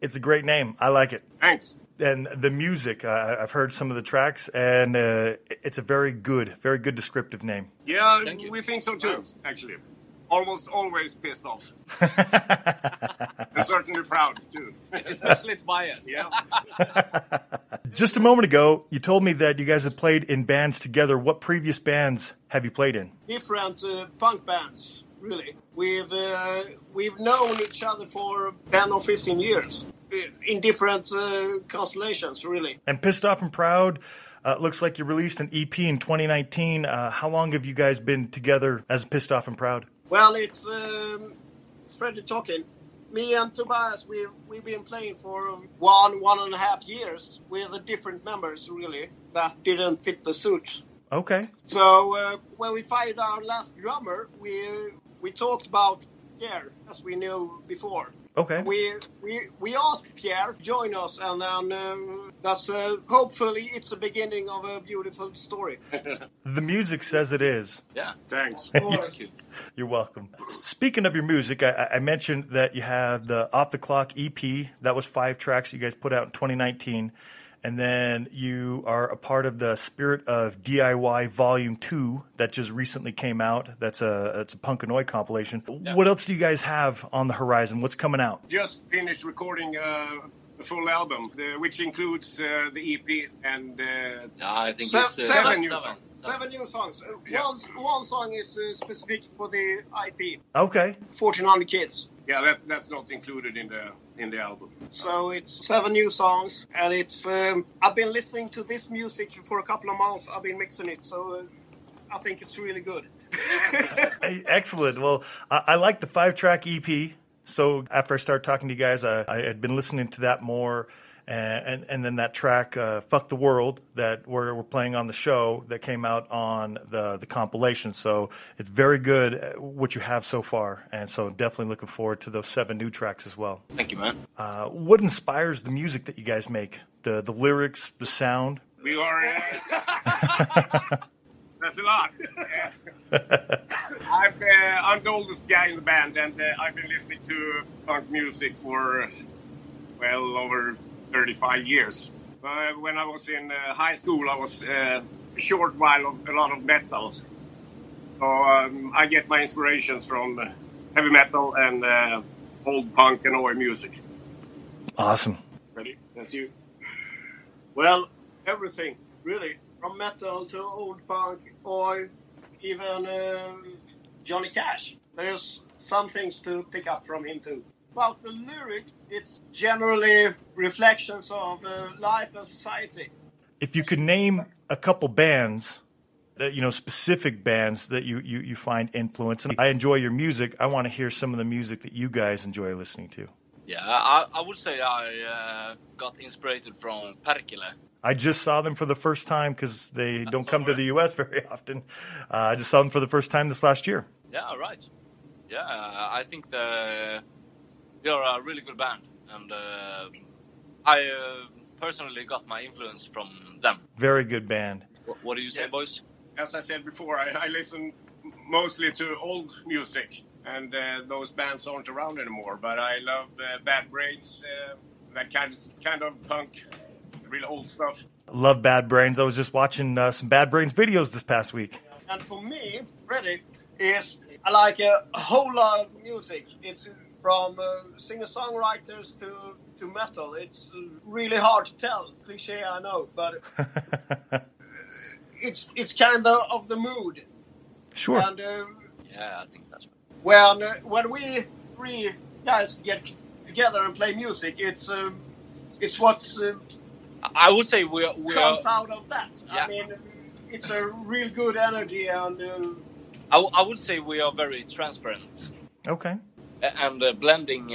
It's a great name. I like it. Thanks. And the music, I've heard some of the tracks, and it's a very good descriptive name. Yeah, we think so too, actually. Almost always pissed off. And certainly proud, too. Especially it's biased. Yeah. Just a moment ago, you told me that you guys had played in bands together. What previous bands have you played in? Different punk bands, really. We've known each other for 10 or 15 years in different constellations, really. And Pissed Off and Proud... looks like you released an EP in 2019. How long have you guys been together as Pissed Off and Proud? Well, it's Freddie talking. Me and Tobias, we've been playing for 1.5 years with the different members, really, that didn't fit the suit. Okay. So when we fired our last drummer, we talked about Pierre, as we knew before. Okay. We asked Pierre to join us, and then that's hopefully it's the beginning of a beautiful story. The music says it is. Yeah, thanks. Thank you. You're welcome. Speaking of your music, I mentioned that you have the Off the Clock EP. That was 5 tracks you guys put out in 2019. And then you are a part of the Spirit of DIY Volume 2 that just recently came out. That's a Punkanoi compilation. Yeah. What else do you guys have on the horizon? What's coming out? Just finished recording a full album, which includes the EP and I think seven new songs. 7 new songs. Yeah. One song is specific for the IP. Okay. 1,400 kids. Yeah, that's not included in the album. So it's 7 new songs, and it's I've been listening to this music for a couple of months. I've been mixing it, so I think it's really good. Excellent. Well, I like the 5-track EP. So after I started talking to you guys, I had been listening to that more. And then that track, Fuck the World, that we're playing on the show that came out on the compilation. So it's very good what you have so far. And so I'm definitely looking forward to those 7 new tracks as well. Thank you, man. What inspires the music that you guys make? The lyrics, the sound? We are... That's a lot. I'm the oldest guy in the band, and I've been listening to punk music for, well, over... 35 years. When I was in high school, I was a short while of a lot of metal. So I get my inspirations from heavy metal and old punk and oi music. Awesome. Ready? That's you. Well, everything, really. From metal to old punk, oi, even Johnny Cash. There's some things to pick up from him too. About the lyrics, it's generally reflections of life and society. If you could name a couple bands, specific bands that you find influence, and I enjoy your music, I want to hear some of the music that you guys enjoy listening to. Yeah, I would say I got inspired from Perkele. I just saw them for the first time because they don't come to the U.S. very often. I just saw them for the first time this last year. Yeah, right. Yeah, I think they're a really good band. And I personally got my influence from them. Very good band. What do you say, boys? As I said before, I listen mostly to old music. And those bands aren't around anymore. But I love Bad Brains, that kind of punk, real old stuff. Love Bad Brains. I was just watching some Bad Brains videos this past week. And for me, Reddit is like a whole lot of music. It's from singer-songwriters to metal. It's really hard to tell. Cliché, I know, but it's kind of the mood. Sure. And, I think that's right. When we three guys get together and play music, it's what's. I would say we comes out of that. Yeah. I mean, it's a real good energy, and. I would say we are very transparent. Okay. And blending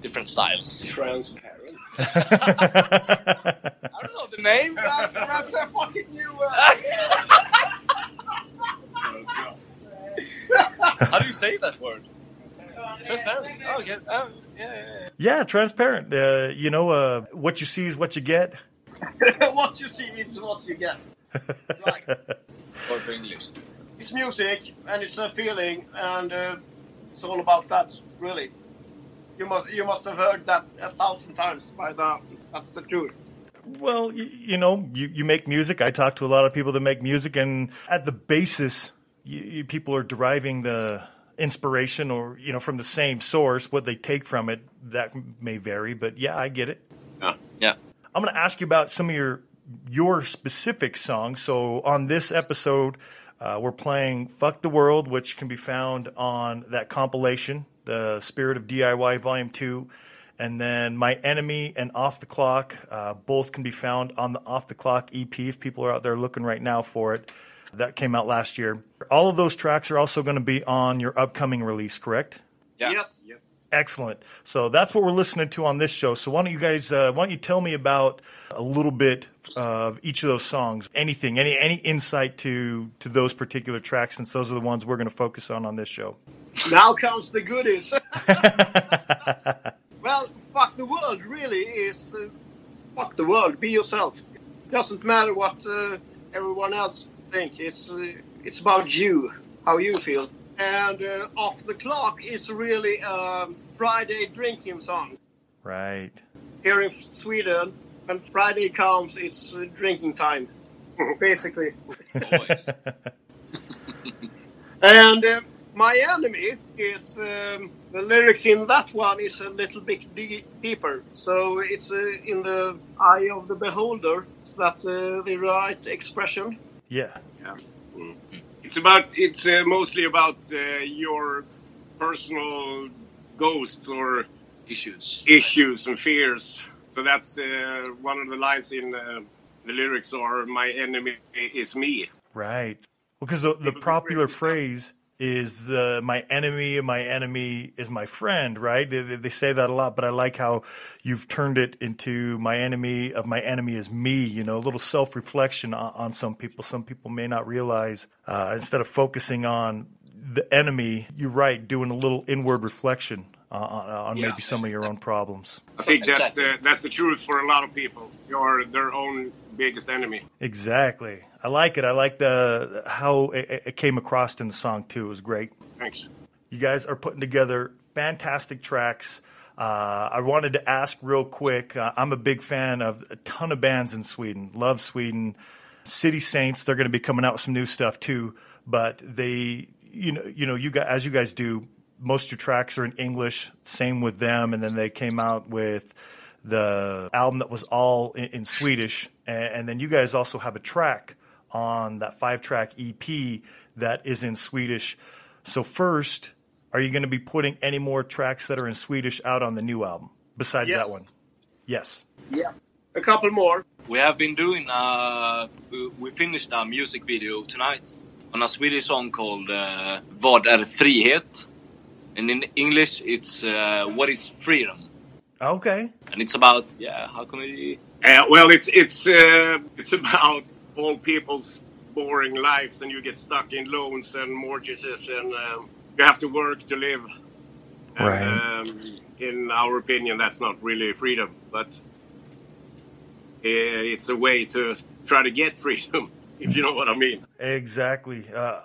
different styles. Transparent. I don't know the name. That's a fucking new word. How do you say that word? Transparent. Oh, yeah. Yeah, transparent. What you see is what you get. What you see is what you get. Right. Or for English. It's music, and it's a feeling, and it's all about that, really. You must have heard that 1,000 times by now. That's the truth. Well, you make music. I talk to a lot of people that make music, and at the basis... people are deriving the inspiration or, from the same source, what they take from it, that may vary, but yeah, I get it. Yeah. I'm going to ask you about some of your specific songs. So on this episode, we're playing Fuck the World, which can be found on that compilation, The Spirit of DIY Volume 2. And then My Enemy and Off the Clock, both can be found on the Off the Clock EP if people are out there looking right now for it. That came out last year. All of those tracks are also going to be on your upcoming release, correct? Yeah. Yes. Excellent. So that's what we're listening to on this show. So why don't you guys, tell me about a little bit of each of those songs? Anything, any insight to those particular tracks, since those are the ones we're going to focus on this show. Now comes the goodies. Well, Fuck the World really is fuck the world. Be yourself. It doesn't matter what everyone else think. It's about you, how you feel. And Off the Clock is really a Friday drinking song. Right. Here in Sweden, when Friday comes, it's drinking time, basically. Always. And My Enemy is, the lyrics in that one is a little bit deeper. So it's in the eye of the beholder. Is that the right expression? Yeah. It's mostly about your personal ghosts or issues and fears. So that's one of the lines in the lyrics. Or my enemy is me. Right. Well, because the popular phrase is my enemy is my friend. Right. They say that a lot, but I like how you've turned it into my enemy is me, a little self-reflection on some people. Some people may not realize, instead of focusing on the enemy, you're right, doing a little inward reflection on maybe some of your own problems. I think that's the truth for a lot of people. You're their own biggest enemy. Exactly. I like it. I like how it came across in the song too. It was great. Thanks. You guys are putting together fantastic tracks. I wanted to ask real quick. I'm a big fan of a ton of bands in Sweden. Love Sweden. City Saints. They're going to be coming out with some new stuff too. But they, you guys, as you guys do, most of your tracks are in English. Same with them. And then they came out with the album that was all in Swedish. And then you guys also have a track on that 5-track EP that is in Swedish. So first, are you going to be putting any more tracks that are in Swedish out on the new album besides that one? Yes. Yeah, a couple more. We have been doing, we finished our music video tonight on a Swedish song called Vad är frihet? And in English, it's What is Freedom? Okay. And it's about, how can we... well, it's about all people's boring lives, and you get stuck in loans and mortgages, and you have to work to live. Right. And, in our opinion, that's not really freedom, but it's a way to try to get freedom, if you know what I mean. Exactly. Yeah.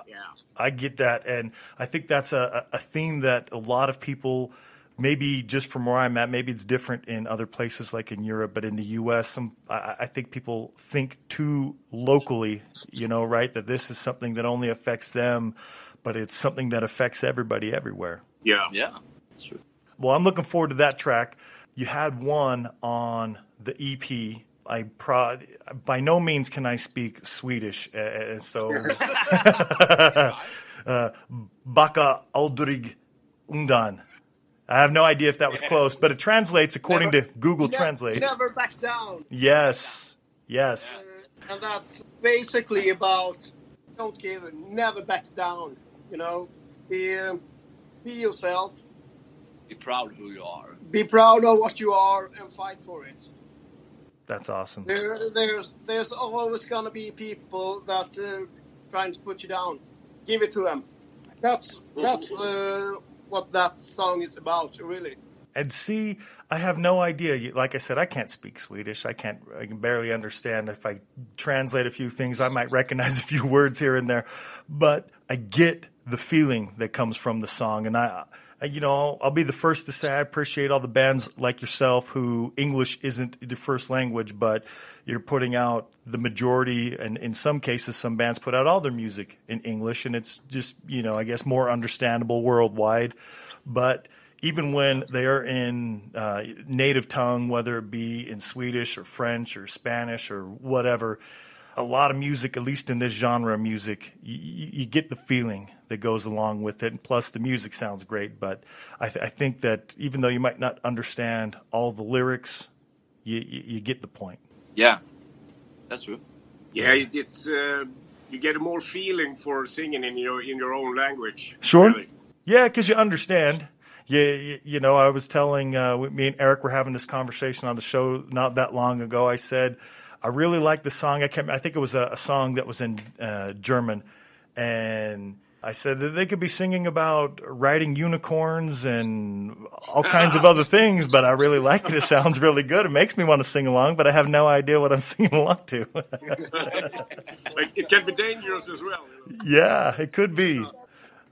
I get that, and I think that's a theme that a lot of people... Maybe just from where I'm at, maybe it's different in other places like in Europe, but in the U.S., I think people think too locally, you know, right? That this is something that only affects them, but it's something that affects everybody everywhere. Yeah. Yeah. Sure. Well, I'm looking forward to that track. You had one on the EP. By no means can I speak Swedish, and so Baka Aldrig Undan. I have no idea if that was close, but it translates according to Google Translate. Never back down. Yes, yes. And that's basically about don't give, never back down. You know, be yourself. Be proud of who you are. Be proud of what you are and fight for it. That's awesome. There's always gonna be people that trying to put you down. Give it to them. That's. What that song is about, really. And see, I have no idea. Like I said, I can't speak Swedish. I can barely understand. If I translate a few things, I might recognize a few words here and there. But I get the feeling that comes from the song. And I'll be the first to say I appreciate all the bands like yourself who English isn't your first language, but you're putting out the majority, and in some cases, some bands put out all their music in English, and it's just, you know, I guess more understandable worldwide. But even when they are in native tongue, whether it be in Swedish or French or Spanish or whatever, a lot of music, at least in this genre of music, you get the feeling that goes along with it. And plus, the music sounds great. But I think that even though you might not understand all the lyrics, you get the point. Yeah, that's true. Yeah, it's you get more feeling for singing in your own language. Sure. Really. Yeah, because you understand. Yeah, you know, I was telling me and Eric were having this conversation on the show not that long ago. I said, I really like the song. I think it was a song that was in German, and I said that they could be singing about riding unicorns and all kinds of other things, but I really like it. It sounds really good. It makes me want to sing along, but I have no idea what I'm singing along to. Like, it can be dangerous as well. Yeah, it could be.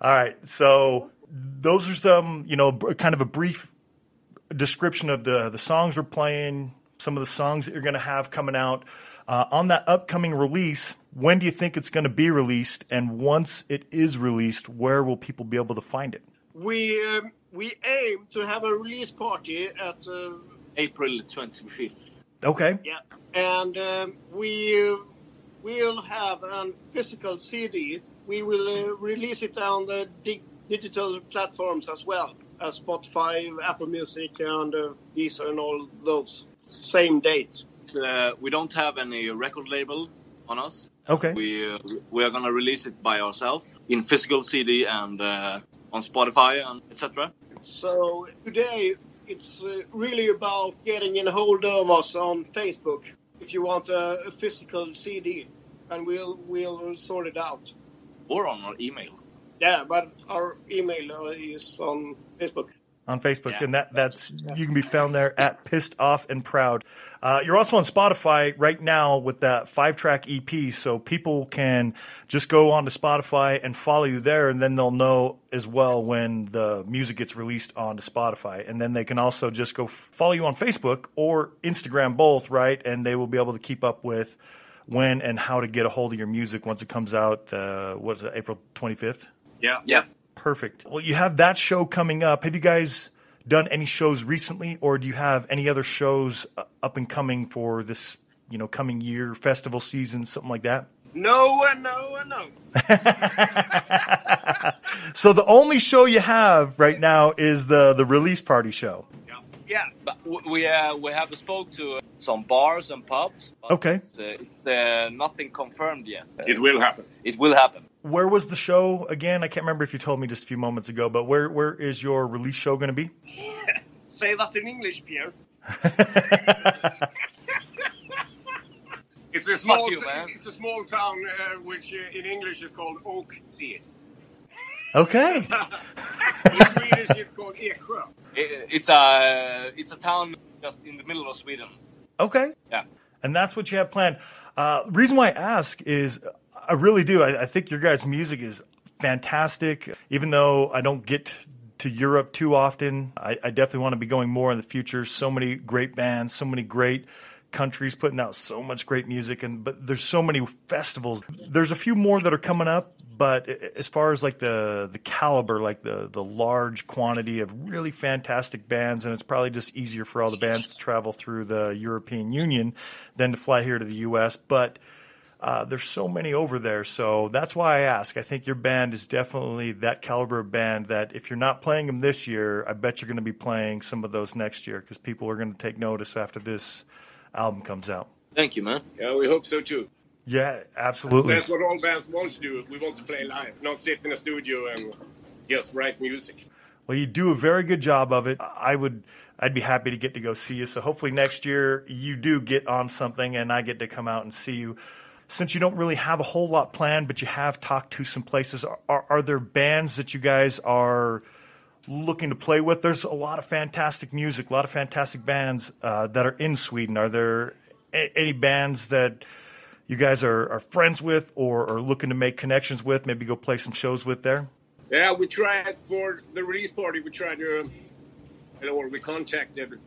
All right, so those are some, you know, kind of a brief description of the songs we're playing. Some of the songs that you're going to have coming out on that upcoming release. When do you think it's going to be released? And once it is released, where will people be able to find it? We aim to have a release party at April 25th. Okay. Yeah, and we will have a physical CD. We will release it on the digital platforms as well, as Spotify, Apple Music, and Deezer, and all those. Same date. We don't have any record label on us. Okay. We are going to release it by ourselves in physical CD and on Spotify and etc. So today it's really about getting in hold of us on Facebook if you want a physical CD, and we'll sort it out. Or on our email. Yeah, but our email is on Facebook. On Facebook, yeah, and that's you can be found there at Pissed Off and Proud. You're also on Spotify right now with that 5-track EP, so people can just go on to Spotify and follow you there, and then they'll know as well when the music gets released onto Spotify. And then they can also just go follow you on Facebook or Instagram, both, right? And they will be able to keep up with when and how to get a hold of your music once it comes out, what's it, April 25th? Yeah. Perfect. Well, you have that show coming up. Have you guys done any shows recently, or do you have any other shows up and coming for this, you know, coming year, festival season, something like that? No. So the only show you have right now is the release party show. Yeah, but we have spoke to some bars and pubs. But okay. It's nothing confirmed yet. It will happen. Where was the show again? I can't remember if you told me just a few moments ago, but where is your release show going to be? Say that in English, Pierre. It's a small town which in English is called Oakseed. Okay. In Swedish it's called Eksjö. It's a town just in the middle of Sweden. Okay. Yeah. And that's what you have planned. Reason why I ask is I really do. I think your guys' music is fantastic. Even though I don't get to Europe too often, I definitely want to be going more in the future. So many great bands, so many great countries putting out so much great music, but there's so many festivals. There's a few more that are coming up, but as far as like the caliber, like the large quantity of really fantastic bands, and it's probably just easier for all the bands to travel through the European Union than to fly here to the US, but there's so many over there, so that's why I ask. I think your band is definitely that caliber of band that if you're not playing them this year, I bet you're going to be playing some of those next year because people are going to take notice after this album comes out. Thank you, man. Yeah, we hope so too. Yeah, absolutely. That's what all bands want to do. We want to play live, not sit in a studio and just write music. Well, you do a very good job of it. I'd be happy to get to go see you. So hopefully next year you do get on something and I get to come out and see you. Since you don't really have a whole lot planned, but you have talked to some places, are there bands that you guys are looking to play with? There's a lot of fantastic music, a lot of fantastic bands that are in Sweden. Are there any bands that you guys are friends with or are looking to make connections with, maybe go play some shows with there? Yeah, we tried for the release party. We tried to, or we contacted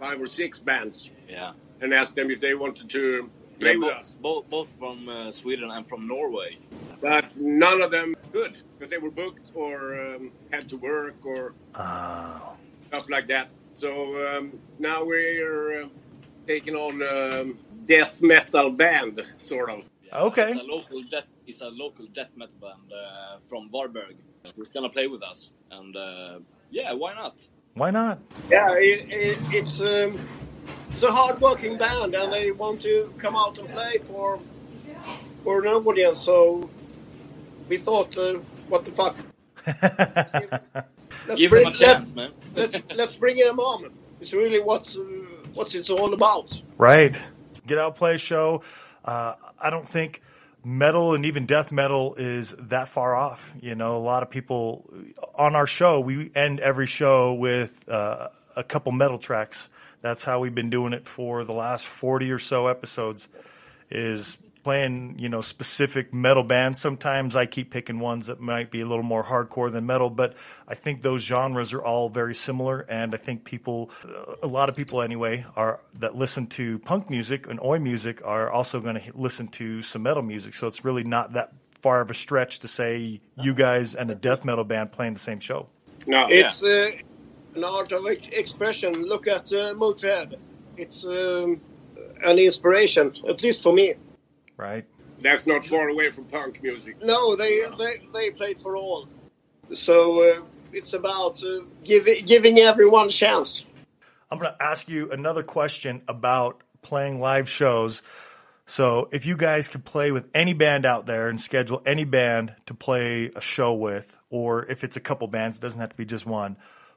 5 or 6 bands, yeah, and asked them if they wanted to play with us. Both from Sweden and from Norway. But none of them good because they were booked or had to work or stuff like that. So now we're taking on death metal band, sort of. Yeah, okay. It's a local death metal band from Varberg. Who's going to play with us. And yeah, why not? Why not? Yeah, it's a hard-working band and they want to come out and play for an audience, so we thought, what the fuck? Give them a chance, man. let's bring them on. It's really what it's all about. Right. Get out, play a show. I don't think metal and even death metal is that far off. You know, a lot of people on our show, we end every show with a couple metal tracks. That's how we've been doing it for the last 40 or so episodes, is playing, you know, specific metal bands. Sometimes I keep picking ones that might be a little more hardcore than metal, but I think those genres are all very similar. And I think people, a lot of people anyway, that listen to punk music and oi music are also going to listen to some metal music. So it's really not that far of a stretch to say you guys and a death metal band playing the same show. No, it's an art of expression. Look at Motörhead. It's an inspiration, at least for me. Right. That's not far away from punk music. No, they played for all. So it's about giving everyone a chance. I'm going to ask you another question about playing live shows. So if you guys could play with any band out there and schedule any band to play a show with, or if it's a couple bands, it doesn't have to be just one,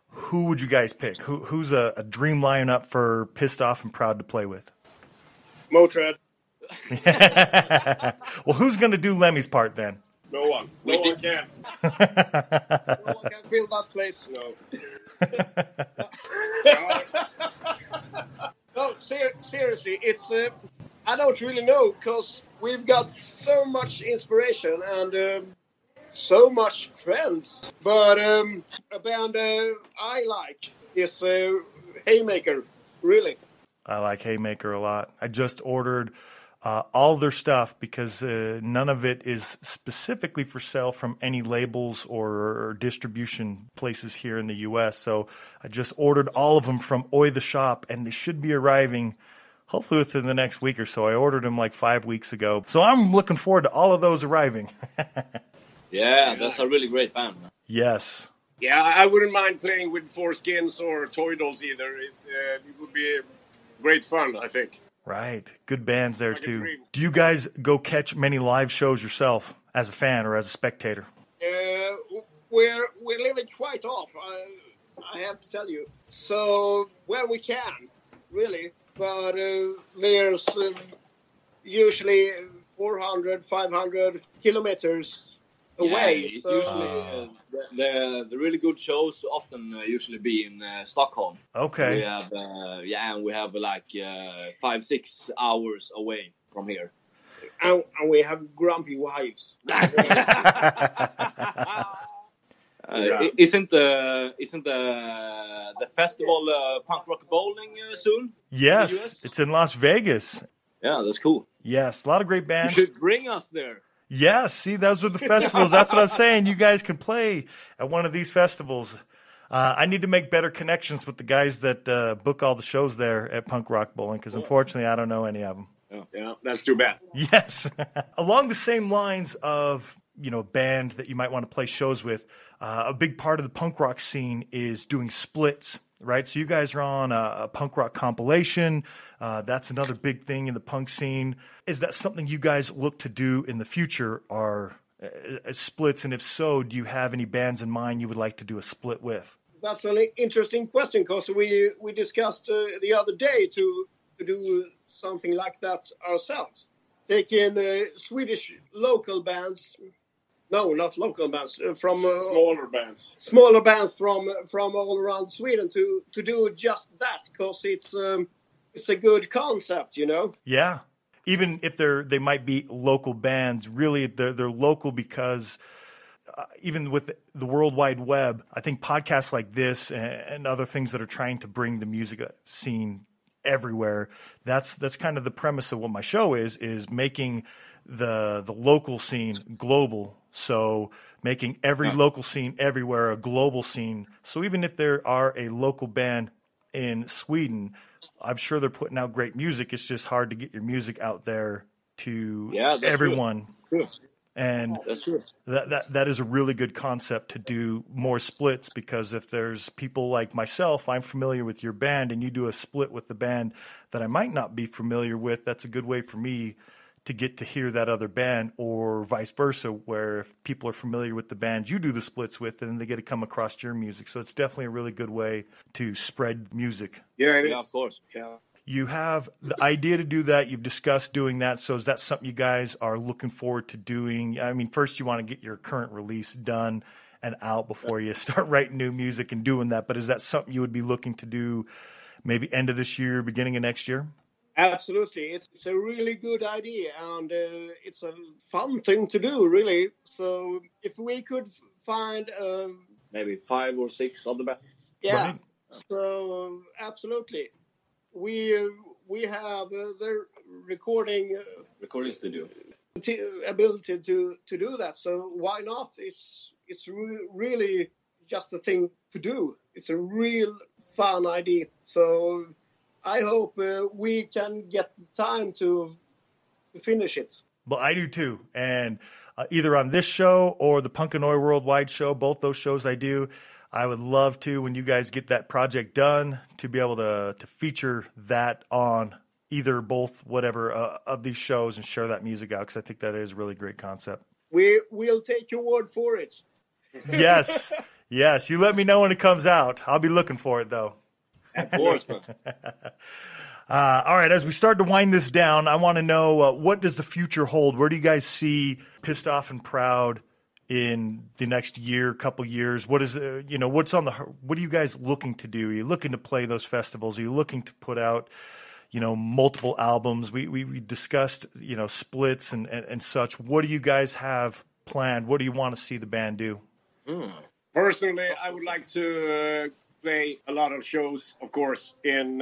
who would you guys pick? Who's a dream lineup for Pissed Off and Proud to play with? Motörhead. Well, who's going to do Lemmy's part then? No one. No one can. No one can fill that place. No. No, seriously, it's I don't really know because we've got so much inspiration and so much friends. But a band I like is Haymaker. Really, I like Haymaker a lot. I just ordered all their stuff because none of it is specifically for sale from any labels or distribution places here in the U.S. So I just ordered all of them from Oi the Shop, and they should be arriving hopefully within the next week or so. I ordered them like 5 weeks ago. So I'm looking forward to all of those arriving. Yeah, that's a really great band. Yes. Yeah, I wouldn't mind playing with Foreskins or Toy Dolls either. It would be great fun, I think. Right. Good bands there, too. Do you guys go catch many live shows yourself as a fan or as a spectator? We're living quite off, I have to tell you. So, well, we can, really. But there's usually 400, 500 kilometers away. Yeah, so. Usually the really good shows often usually be in Stockholm. Okay. We have, and we have like 5-6 hours away from here. And we have grumpy wives. Isn't the festival Punk Rock Bowling soon? Yes, it's in Las Vegas. Yeah, that's cool. Yes, a lot of great bands. You should bring us there. Yes, see, those are the festivals. That's what I'm saying. You guys can play at one of these festivals. I need to make better connections with the guys that book all the shows there at Punk Rock Bowling, because unfortunately I don't know any of them. Oh, yeah, that's too bad. Yes. Along the same lines of, you know, a band that you might want to play shows with, a big part of the punk rock scene is doing splits, right? So you guys are on a punk rock compilation. That's another big thing in the punk scene. Is that something you guys look to do in the future, are splits? And if so, do you have any bands in mind you would like to do a split with? That's an interesting question, because we discussed the other day to do something like that ourselves. Taking Swedish local bands, no, not local bands, from smaller bands from all around Sweden to do just that, because it's a good concept, you know. Yeah, even if they might be local bands, really they're local because. Even with the World Wide Web, I think podcasts like this and other things that are trying to bring the music scene everywhere. That's kind of the premise of what my show is making the local scene global. So making every local scene everywhere a global scene. So even if there are a local band in Sweden, I'm sure they're putting out great music. It's just hard to get your music out there to everyone. True. And that's true. That is a really good concept to do more splits, because if there's people like myself, I'm familiar with your band, and you do a split with the band that I might not be familiar with, that's a good way for me to get to hear that other band, or vice versa, where if people are familiar with the band you do the splits with, then they get to come across your music. So it's definitely a really good way to spread music. Yeah, it is. Yeah, of course. Yeah. You have the idea to do that. You've discussed doing that. So is that something you guys are looking forward to doing? I mean, first you want to get your current release done and out before you start writing new music and doing that. But is that something you would be looking to do maybe end of this year, beginning of next year? Absolutely. It's a really good idea, and it's a fun thing to do, really. So if we could find maybe 5 or 6 other bands. Yeah, right. So absolutely. We have the recording studio ability to do that. So why not? It's really just a thing to do. It's a real fun idea. So I hope we can get time to finish it. But I do too, and either on this show or the Punkanoi Worldwide show, both those shows I do. I would love to, when you guys get that project done, to be able to feature that on either, both, whatever of these shows, and share that music out, because I think that is a really great concept. We'll take your word for it. Yes. Yes. You let me know when it comes out. I'll be looking for it, though. Of course. All right. As we start to wind this down, I want to know, what does the future hold? Where do you guys see Pissed Off and Proud in the next year, couple years? What is what are you guys looking to do? Are you looking to play those festivals? Are you looking to put out, you know, multiple albums? We discussed, you know, splits and such. What do you guys have planned? What do you want to see the band do? Personally, I would like to play a lot of shows, of course, in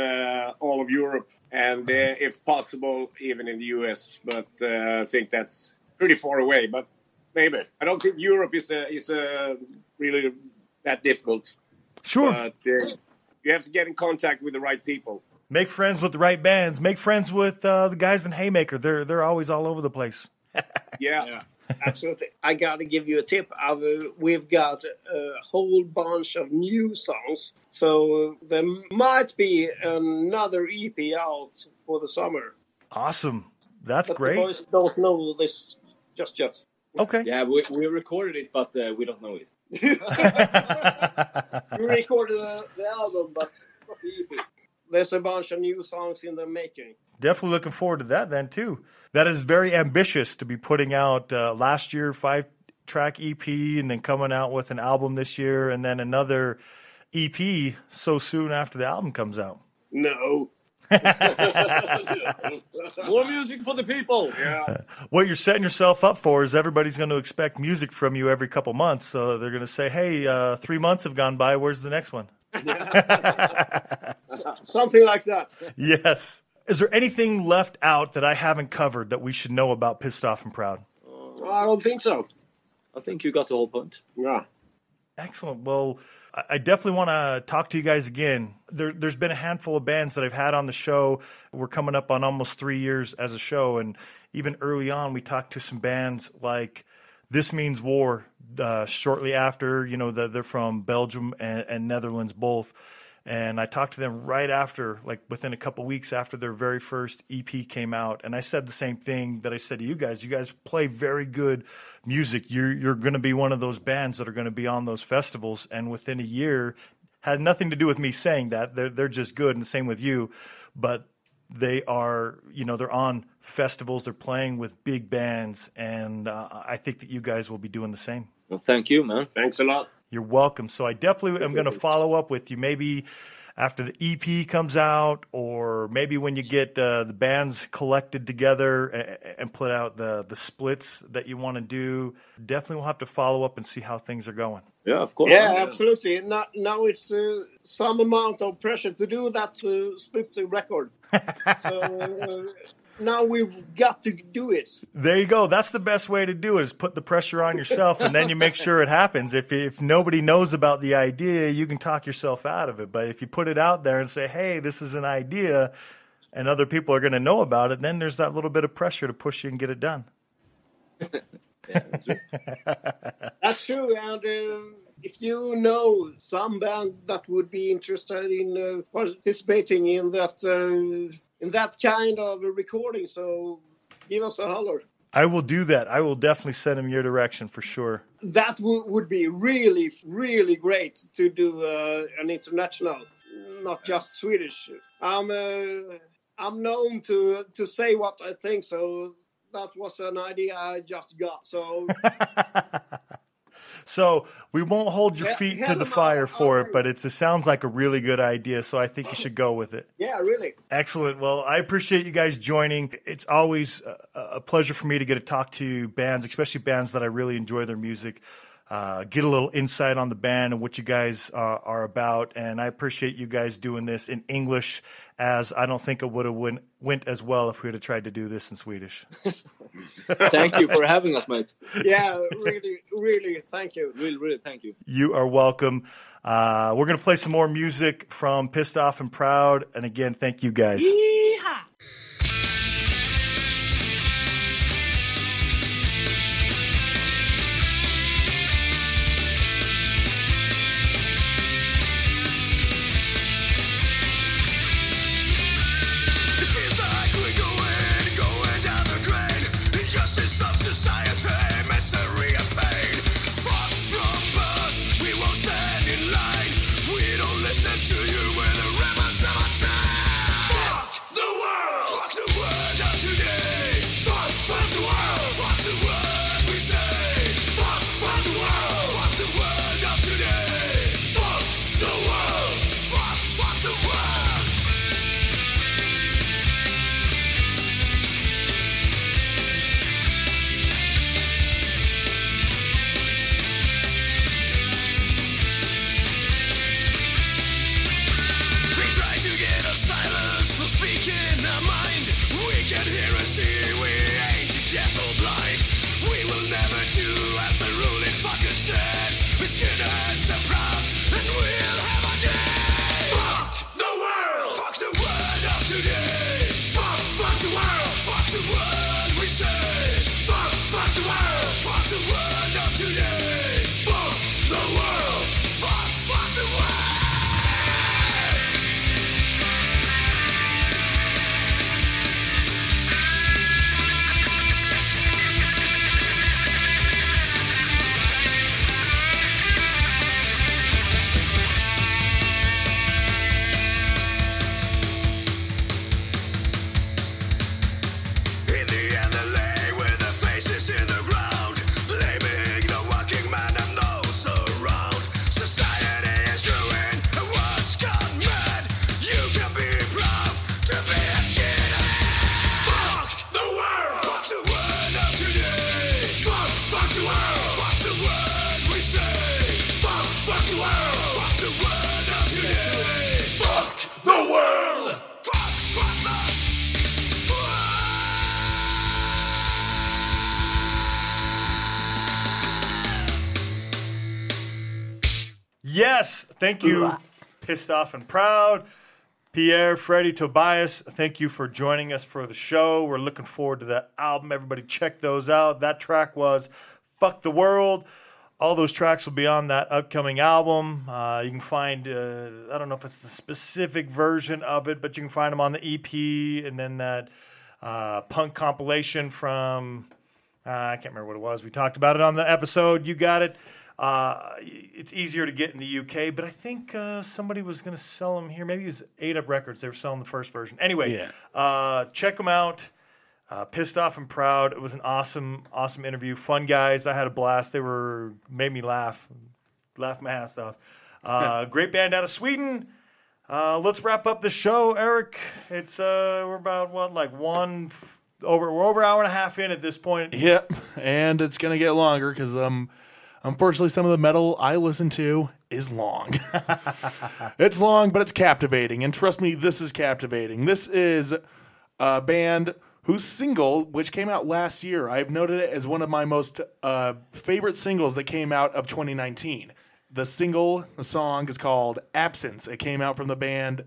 all of Europe, and if possible, even in the US. But I think that's pretty far away. But maybe. I don't think Europe is really that difficult. Sure. But you have to get in contact with the right people. Make friends with the right bands. Make friends with the guys in Haymaker. They're always all over the place. Yeah, absolutely. I got to give you a tip. We've got a whole bunch of new songs. So there might be another EP out for the summer. Awesome. That's great. The boys don't know this just yet. Okay. Yeah, we recorded it, but we don't know it. We recorded the album, but not the EP. There's a bunch of new songs in the making. Definitely looking forward to that then, too. That is very ambitious to be putting out last year 5-track EP and then coming out with an album this year and then another EP so soon after the album comes out. No. More music for the people. Yeah. What you're setting yourself up for is everybody's going to expect music from you every couple months. So they're going to say, hey, 3 months have gone by. Where's the next one? Something like that. Yes. Is there anything left out that I haven't covered that we should know about Pissed Off and Proud? I don't think so. I think you got the whole point. Yeah. Excellent. Well, I definitely want to talk to you guys again. There's been a handful of bands that I've had on the show. We're coming up on almost 3 years as a show. And even early on, we talked to some bands like This Means War shortly after. You know, they're from Belgium and Netherlands both. And I talked to them right after, like within a couple weeks after their very first EP came out. And I said the same thing that I said to you guys. You guys play very good music. You're going to be one of those bands that are going to be on those festivals. And within a year, had nothing to do with me saying that. They're just good, and same with you. But they are, you know, they're on festivals. They're playing with big bands. And I think that you guys will be doing the same. Well, thank you, man. Thanks a lot. You're welcome. So I definitely am going to follow up with you maybe after the EP comes out, or maybe when you get the bands collected together and put out the splits that you want to do. Definitely we'll have to follow up and see how things are going. Yeah, of course. Yeah, absolutely. Now it's some amount of pressure to do that split record. So... now we've got to do it. There you go. That's the best way to do it, is put the pressure on yourself, and then you make sure it happens. If nobody knows about the idea, you can talk yourself out of it. But if you put it out there and say, hey, this is an idea, and other people are going to know about it, then there's that little bit of pressure to push you and get it done. Yeah, that's true. That's true. And if you know some band that would be interested in participating in that... in that kind of a recording, so give us a holler. I will do that. I will definitely send him your direction for sure. That would be really, really great to do an international, not just Swedish. I'm known to say what I think, so that was an idea I just got. So, so we won't hold your feet to the fire for it, but it sounds like a really good idea, so I think you should go with it. Yeah, really. Excellent. Well, I appreciate you guys joining. It's always a pleasure for me to get to talk to bands, especially bands that I really enjoy their music, get a little insight on the band and what you guys are about, and I appreciate you guys doing this in English, as I don't think it would have went as well if we would have tried to do this in Swedish. Thank you for having us, mate. Yeah, really, really, thank you. Really, really, thank you. You are welcome. We're going to play some more music from Pissed Off and Proud. And again, thank you guys. Yeehaw! Yes, thank you, Pissed Off and Proud. Pierre, Freddie, Tobias, thank you for joining us for the show. We're looking forward to that album. Everybody check those out. That track was Fuck the World. All those tracks will be on that upcoming album. You can find, I don't know if it's the specific version of it, but you can find them on the EP and then that punk compilation from, I can't remember what it was. We talked about it on the episode. You got it. It's easier to get in the UK, but I think somebody was going to sell them here. Maybe it was 8UP Records. They were selling the first version. Anyway, check them out. Pissed Off and Proud. It was an awesome, awesome interview. Fun guys. I had a blast. They made me laugh my ass off. Great band out of Sweden. Let's wrap up the show, Eric. It's we're about over an hour and a half in at this point. Yep, and it's gonna get longer because unfortunately some of the metal I listen to is long. It's long, but it's captivating, and trust me, this is captivating. This is a band whose single, which came out last year, I've noted it as one of my most favorite singles that came out of 2019. The song is called Absence. It came out from the band,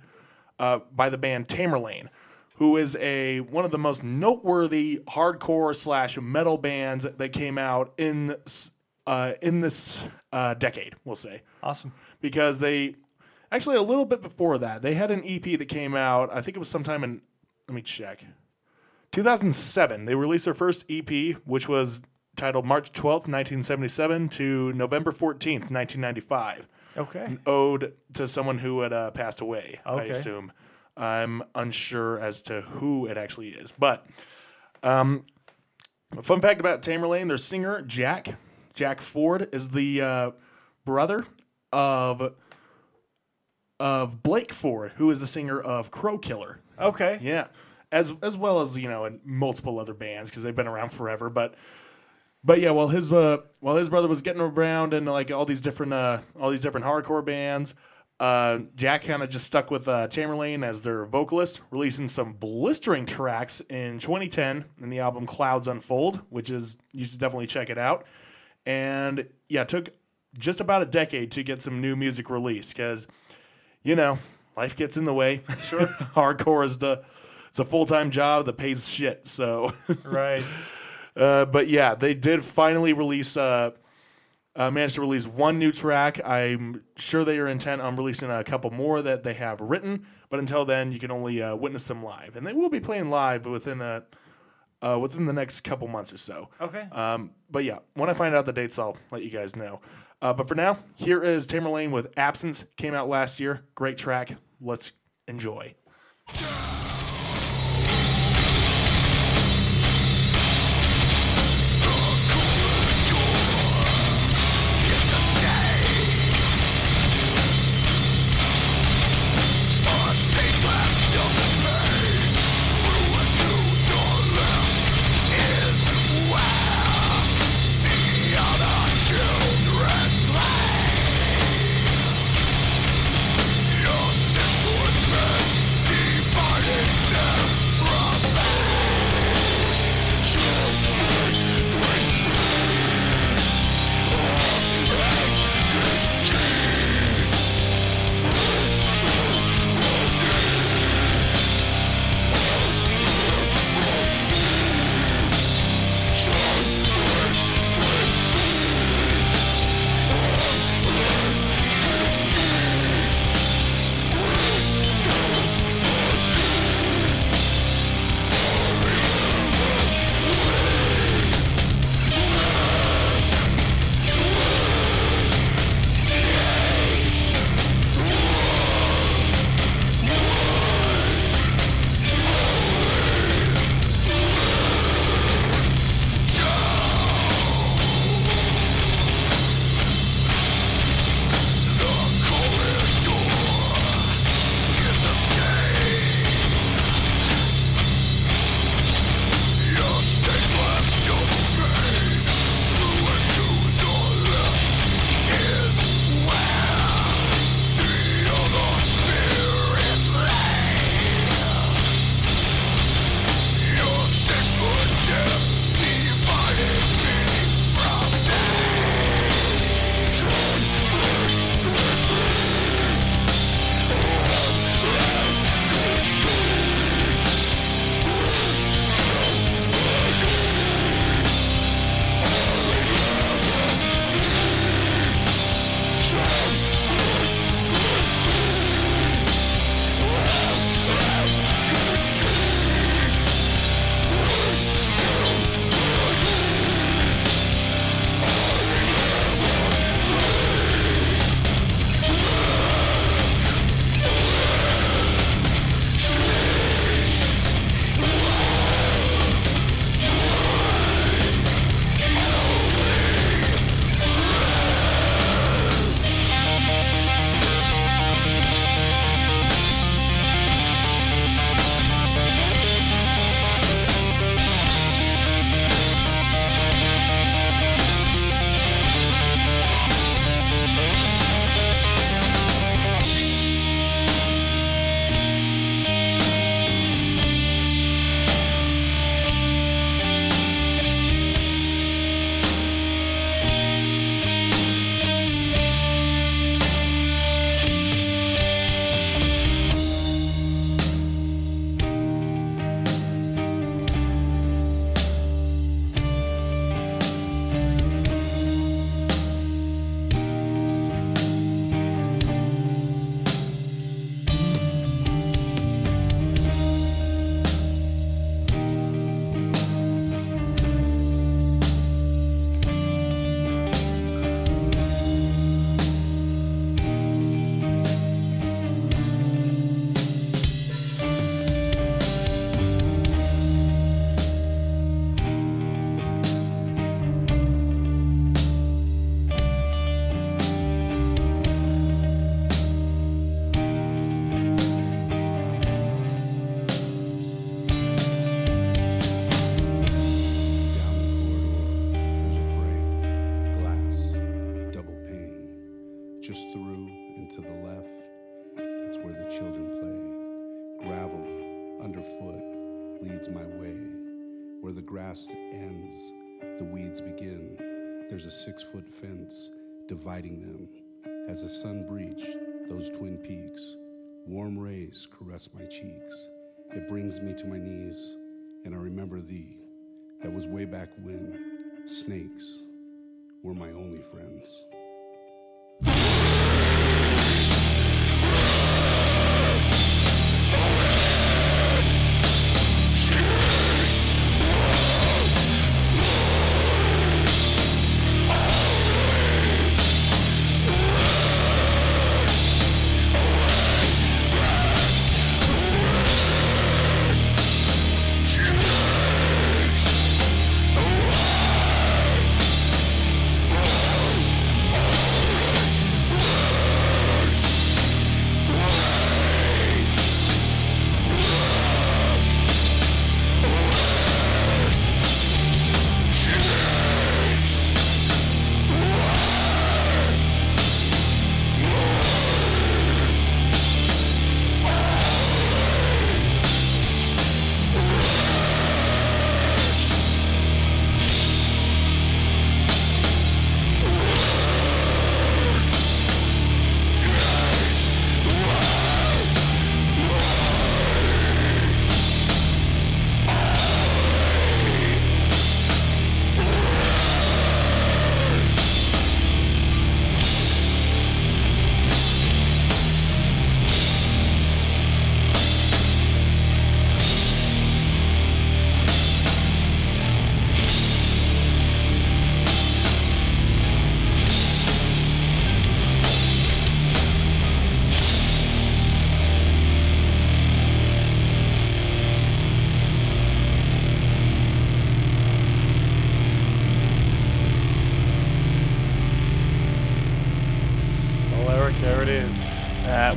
by the band Tamerlane, who is one of the most noteworthy hardcore/metal bands that came out in this decade, we'll say. Awesome. Because they, actually a little bit before that, they had an EP that came out, I think it was sometime in, 2007, they released their first EP, which was titled March 12th, 1977 to November 14th, 1995. Okay. An ode to someone who had passed away, okay. I assume. I'm unsure as to who it actually is. But a fun fact about Tamerlane, their singer, Jack Ford, is the brother of Blake Ford, who is the singer of Crowkiller. Okay. Yeah. As well as, in multiple other bands because they've been around forever. But yeah, while his brother was getting around in like all these different hardcore bands, Jack kind of just stuck with Tamerlane as their vocalist, releasing some blistering tracks in 2010 in the album Clouds Unfold, which is you should definitely check it out. And yeah, it took just about a decade to get some new music released because life gets in the way. Sure, hardcore is the It's a full-time job that pays shit, so... Right. But yeah, they did finally manage to release one new track. I'm sure they are intent on releasing a couple more that they have written, but until then, you can only witness them live. And they will be playing live within the next couple months or so. Okay. But yeah, when I find out the dates, I'll let you guys know. But for now, here is Tamerlane with Absence. Came out last year. Great track. Let's enjoy. paths where the children play. Gravel underfoot leads my way. Where the grass ends, the weeds begin. There's a 6-foot fence dividing them. As the sun breached those twin peaks, warm rays caress my cheeks. It brings me to my knees, and I remember thee. That was way back when snakes were my only friends.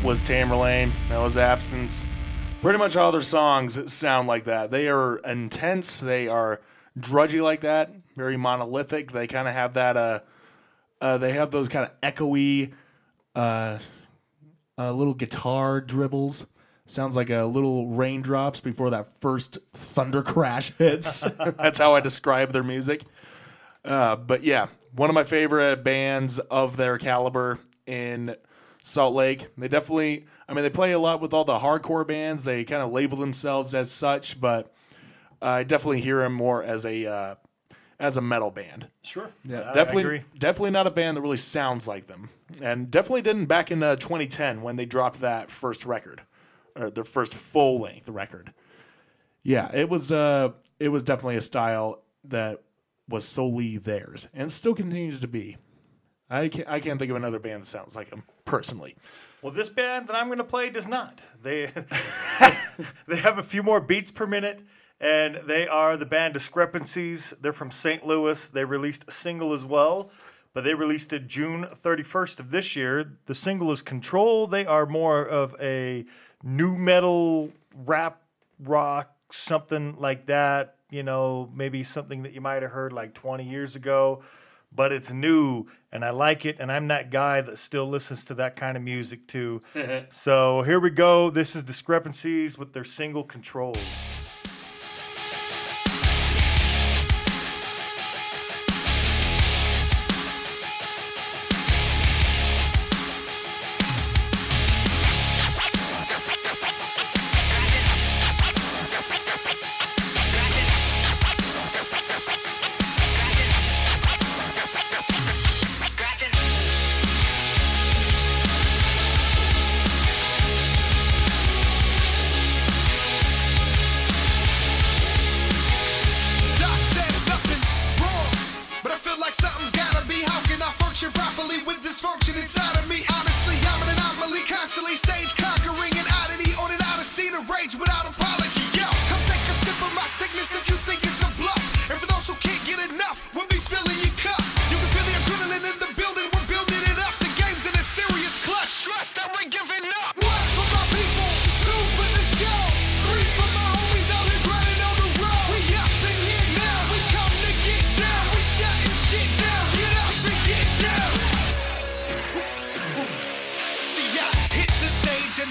Was Tamerlane, that was Absence. Pretty much all their songs sound like that. They are intense, they are drudgy like that, very monolithic. They kind of have that, they have those kind of echoey, little guitar dribbles. Sounds like a little raindrops before that first thunder crash hits. That's how I describe their music. But yeah, one of my favorite bands of their caliber in Salt Lake. They definitely, I mean, they play a lot with all the hardcore bands. They kind of label themselves as such, but I definitely hear them more as a metal band. Sure. Yeah, definitely not a band that really sounds like them, and definitely didn't back in 2010 when they dropped that first record, or their first full length record. Yeah, it was definitely a style that was solely theirs, and still continues to be. I can't think of another band that sounds like them, personally. Well, this band that I'm going to play does not. They have a few more beats per minute, and they are the band Discrepancies. They're from St. Louis. They released a single as well, but they released it June 31st of this year. The single is Control. They are more of a nu metal, rap, rock, something like that. You know, maybe something that you might have heard like 20 years ago. But it's new, and I like it, and I'm that guy that still listens to that kind of music, too. So here we go. This is Discrepancies with their single Control.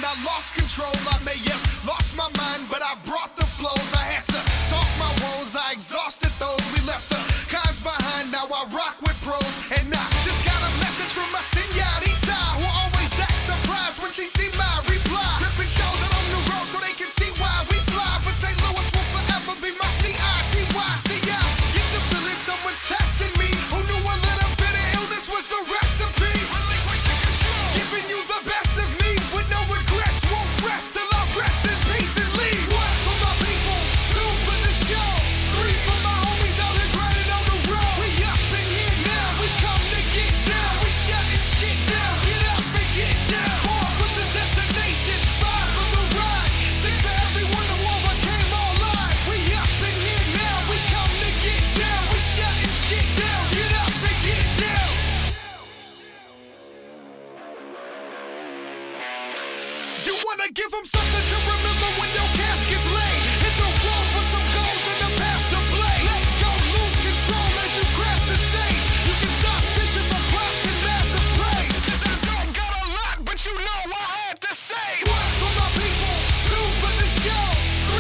I lost control. I may have lost my mind, but I brought the flows. I had to toss my woes. I exhausted those. We left the cons behind. Now I rock with pros. And I just got a message from my señorita, who always acts surprised when she see my reply. Ripping shows out on the road so they can see why we fly. But St. Louis will forever be my C-I-T-Y-C-I. Get the feeling someone's testing me. Who knew a little bit of illness was the recipe? Giving you the best of me with no regrets. Won't rest till I rest in peace and leave. 1 for my people, 2 for the show, 3 for my homies out and grinding on the road. We up in here now, we come to get down. We shutting shit down, get up and get down. 4 for the destination, 5 for the ride, 6 for everyone who overcame all lives. We up in here now, we come to get down. We shutting shit down, get up and get down. You wanna give them something to remember when your casket's laid. Hit the road with some goals and a path to blaze. Let go, lose control as you crash the stage. You can stop fishing for props and massive praise. I don't got a lot, but you know I had to say. 1 for my people, 2 for the show,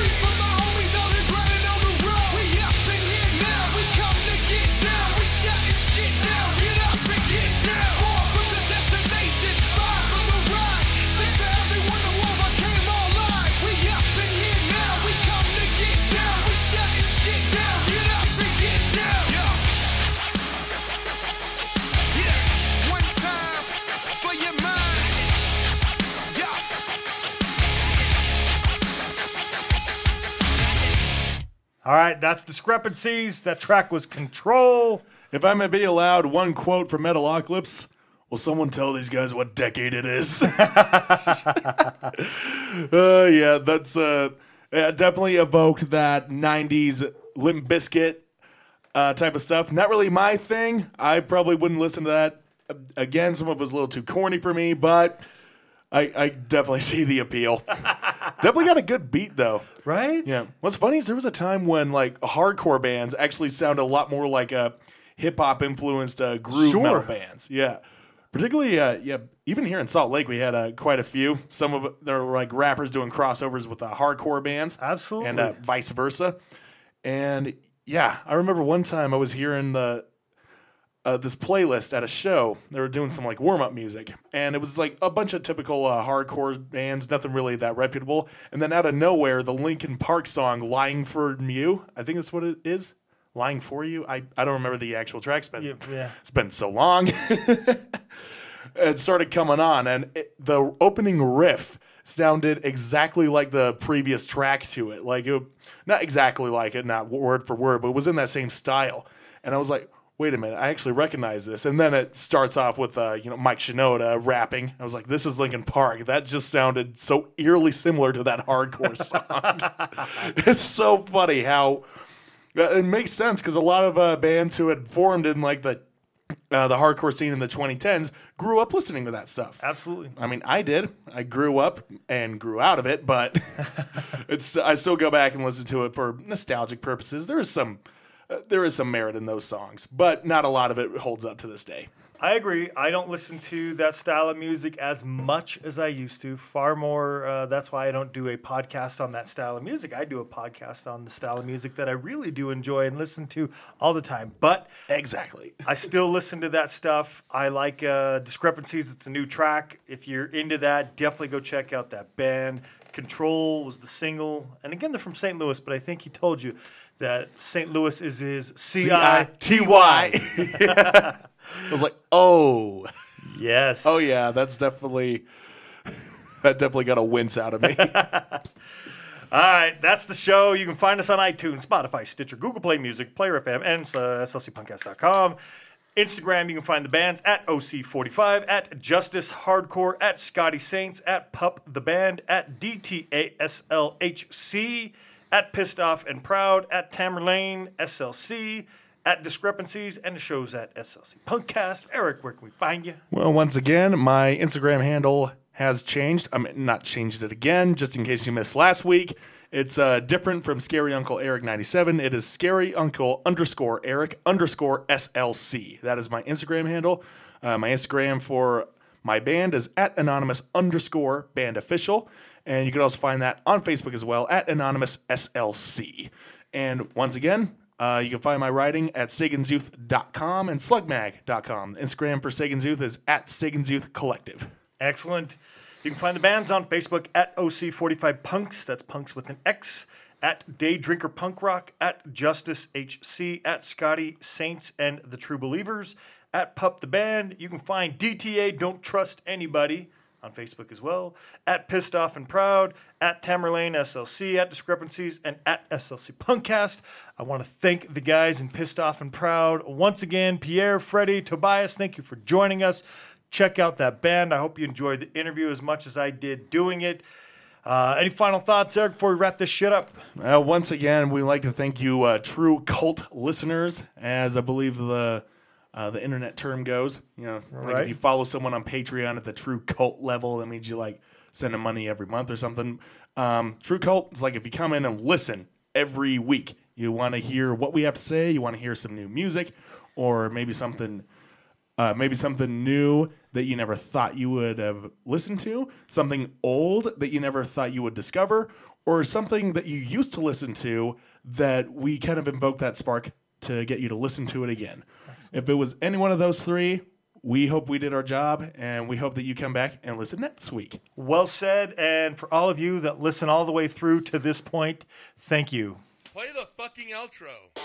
3 for my homies out and grinding on the road. We up in here now, we come to get down. We shutting shit down, get up and get down. 4 for the destination, 5 for the ride, 6 for everyone who overcame all lies. We up in here now, we come to get down. We shutting shit down, get up and get down. Yeah, 1 time for your mind. Yeah. All right, that's Discrepancies. That track was Control. If I may be allowed one quote from Metalocalypse, will someone tell these guys what decade it is? Yeah, that's definitely evoked that 90s Limp Bizkit type of stuff. Not really my thing. I probably wouldn't listen to that. Again, some of it was a little too corny for me, but I definitely see the appeal. Definitely got a good beat, though. Right? Yeah. What's funny is there was a time when like hardcore bands actually sound a lot more like a hip hop influenced groove metal bands. Yeah. Particularly, yeah. Even here in Salt Lake, we had quite a few. Some of there were like rappers doing crossovers with hardcore bands, Absolutely. and vice versa. And yeah, I remember one time I was hearing the this playlist at a show. They were doing some like warm-up music, and it was like a bunch of typical hardcore bands, nothing really that reputable. And then out of nowhere, the Linkin Park song "Lying for You," I think that's what it is, "Lying for You." I don't remember the actual track. It's been so long. It started coming on, and the opening riff sounded exactly like the previous track to it. Like it, not exactly like it, not word for word, but it was in that same style. And I was like, wait a minute, I actually recognize this. And then it starts off with Mike Shinoda rapping. I was like, this is Linkin Park. That just sounded so eerily similar to that hardcore song. It's so funny how it makes sense, because a lot of bands who had formed in like the hardcore scene in the 2010s grew up listening to that stuff. Absolutely. I mean, I did. I grew up and grew out of it, but I still go back and listen to it for nostalgic purposes. There is some merit in those songs, but not a lot of it holds up to this day. I agree. I don't listen to that style of music as much as I used to. Far more. That's why I don't do a podcast on that style of music. I do a podcast on the style of music that I really do enjoy and listen to all the time. But exactly, I still listen to that stuff. I like Discrepancies. It's a new track. If you're into that, definitely go check out that band. Control was the single. And again, they're from St. Louis, but I think he told you that St. Louis is his C-I-T-Y. I was like, oh. Yes. Oh, yeah, that definitely got a wince out of me. All right, that's the show. You can find us on iTunes, Spotify, Stitcher, Google Play Music, Player FM, and slcpunkcast.com. Instagram, you can find the bands at OC45, at Justice Hardcore, at Scotty Saints, at PUP The Band, at DTASLHC, at Pissed Off and Proud, at Tamerlane, SLC, at Discrepancies, and the show's at SLC Punkcast. Eric, where can we find you? Well, once again, my Instagram handle has changed. I mean, not changed it again, just in case you missed last week. It's different from Scary Uncle Eric 97. It is Scary Uncle _Eric _SLC. That is my Instagram handle. My Instagram for My band is @anonymous_band official. And you can also find that on Facebook as well, @anonymous SLC. And once again, you can find my writing at SaganZuth.com and slugmag.com. Instagram for SaganZuth is @SaganZuth Collective. Excellent. You can find the bands on Facebook at OC45 Punks. That's Punks with an X. At Day Drinker Punk Rock, at Justice HC, at Scotty Saints and the True Believers, at PUP the Band. You can find DTA, Don't Trust Anybody, on Facebook as well, at Pissed Off and Proud, at Tamerlane SLC, at Discrepancies, and at SLC Punkcast. I want to thank the guys in Pissed Off and Proud once again. Pierre, Freddie, Tobias, thank you for joining us. Check out that band. I hope you enjoyed the interview as much as I did doing it. Any final thoughts, Eric, before we wrap this shit up? Once again, we'd like to thank you, true cult listeners, as I believe the internet term goes. You know, right. Like if you follow someone on Patreon at the true cult level, that means you like send them money every month or something. True cult is like if you come in and listen every week, you want to hear what we have to say, you want to hear some new music, or maybe something new that you never thought you would have listened to, something old that you never thought you would discover, or something that you used to listen to that we kind of invoke that spark to get you to listen to it again. Excellent. If it was any one of those three, we hope we did our job, and we hope that you come back and listen next week. Well said, and for all of you that listen all the way through to this point, thank you. Play the fucking outro.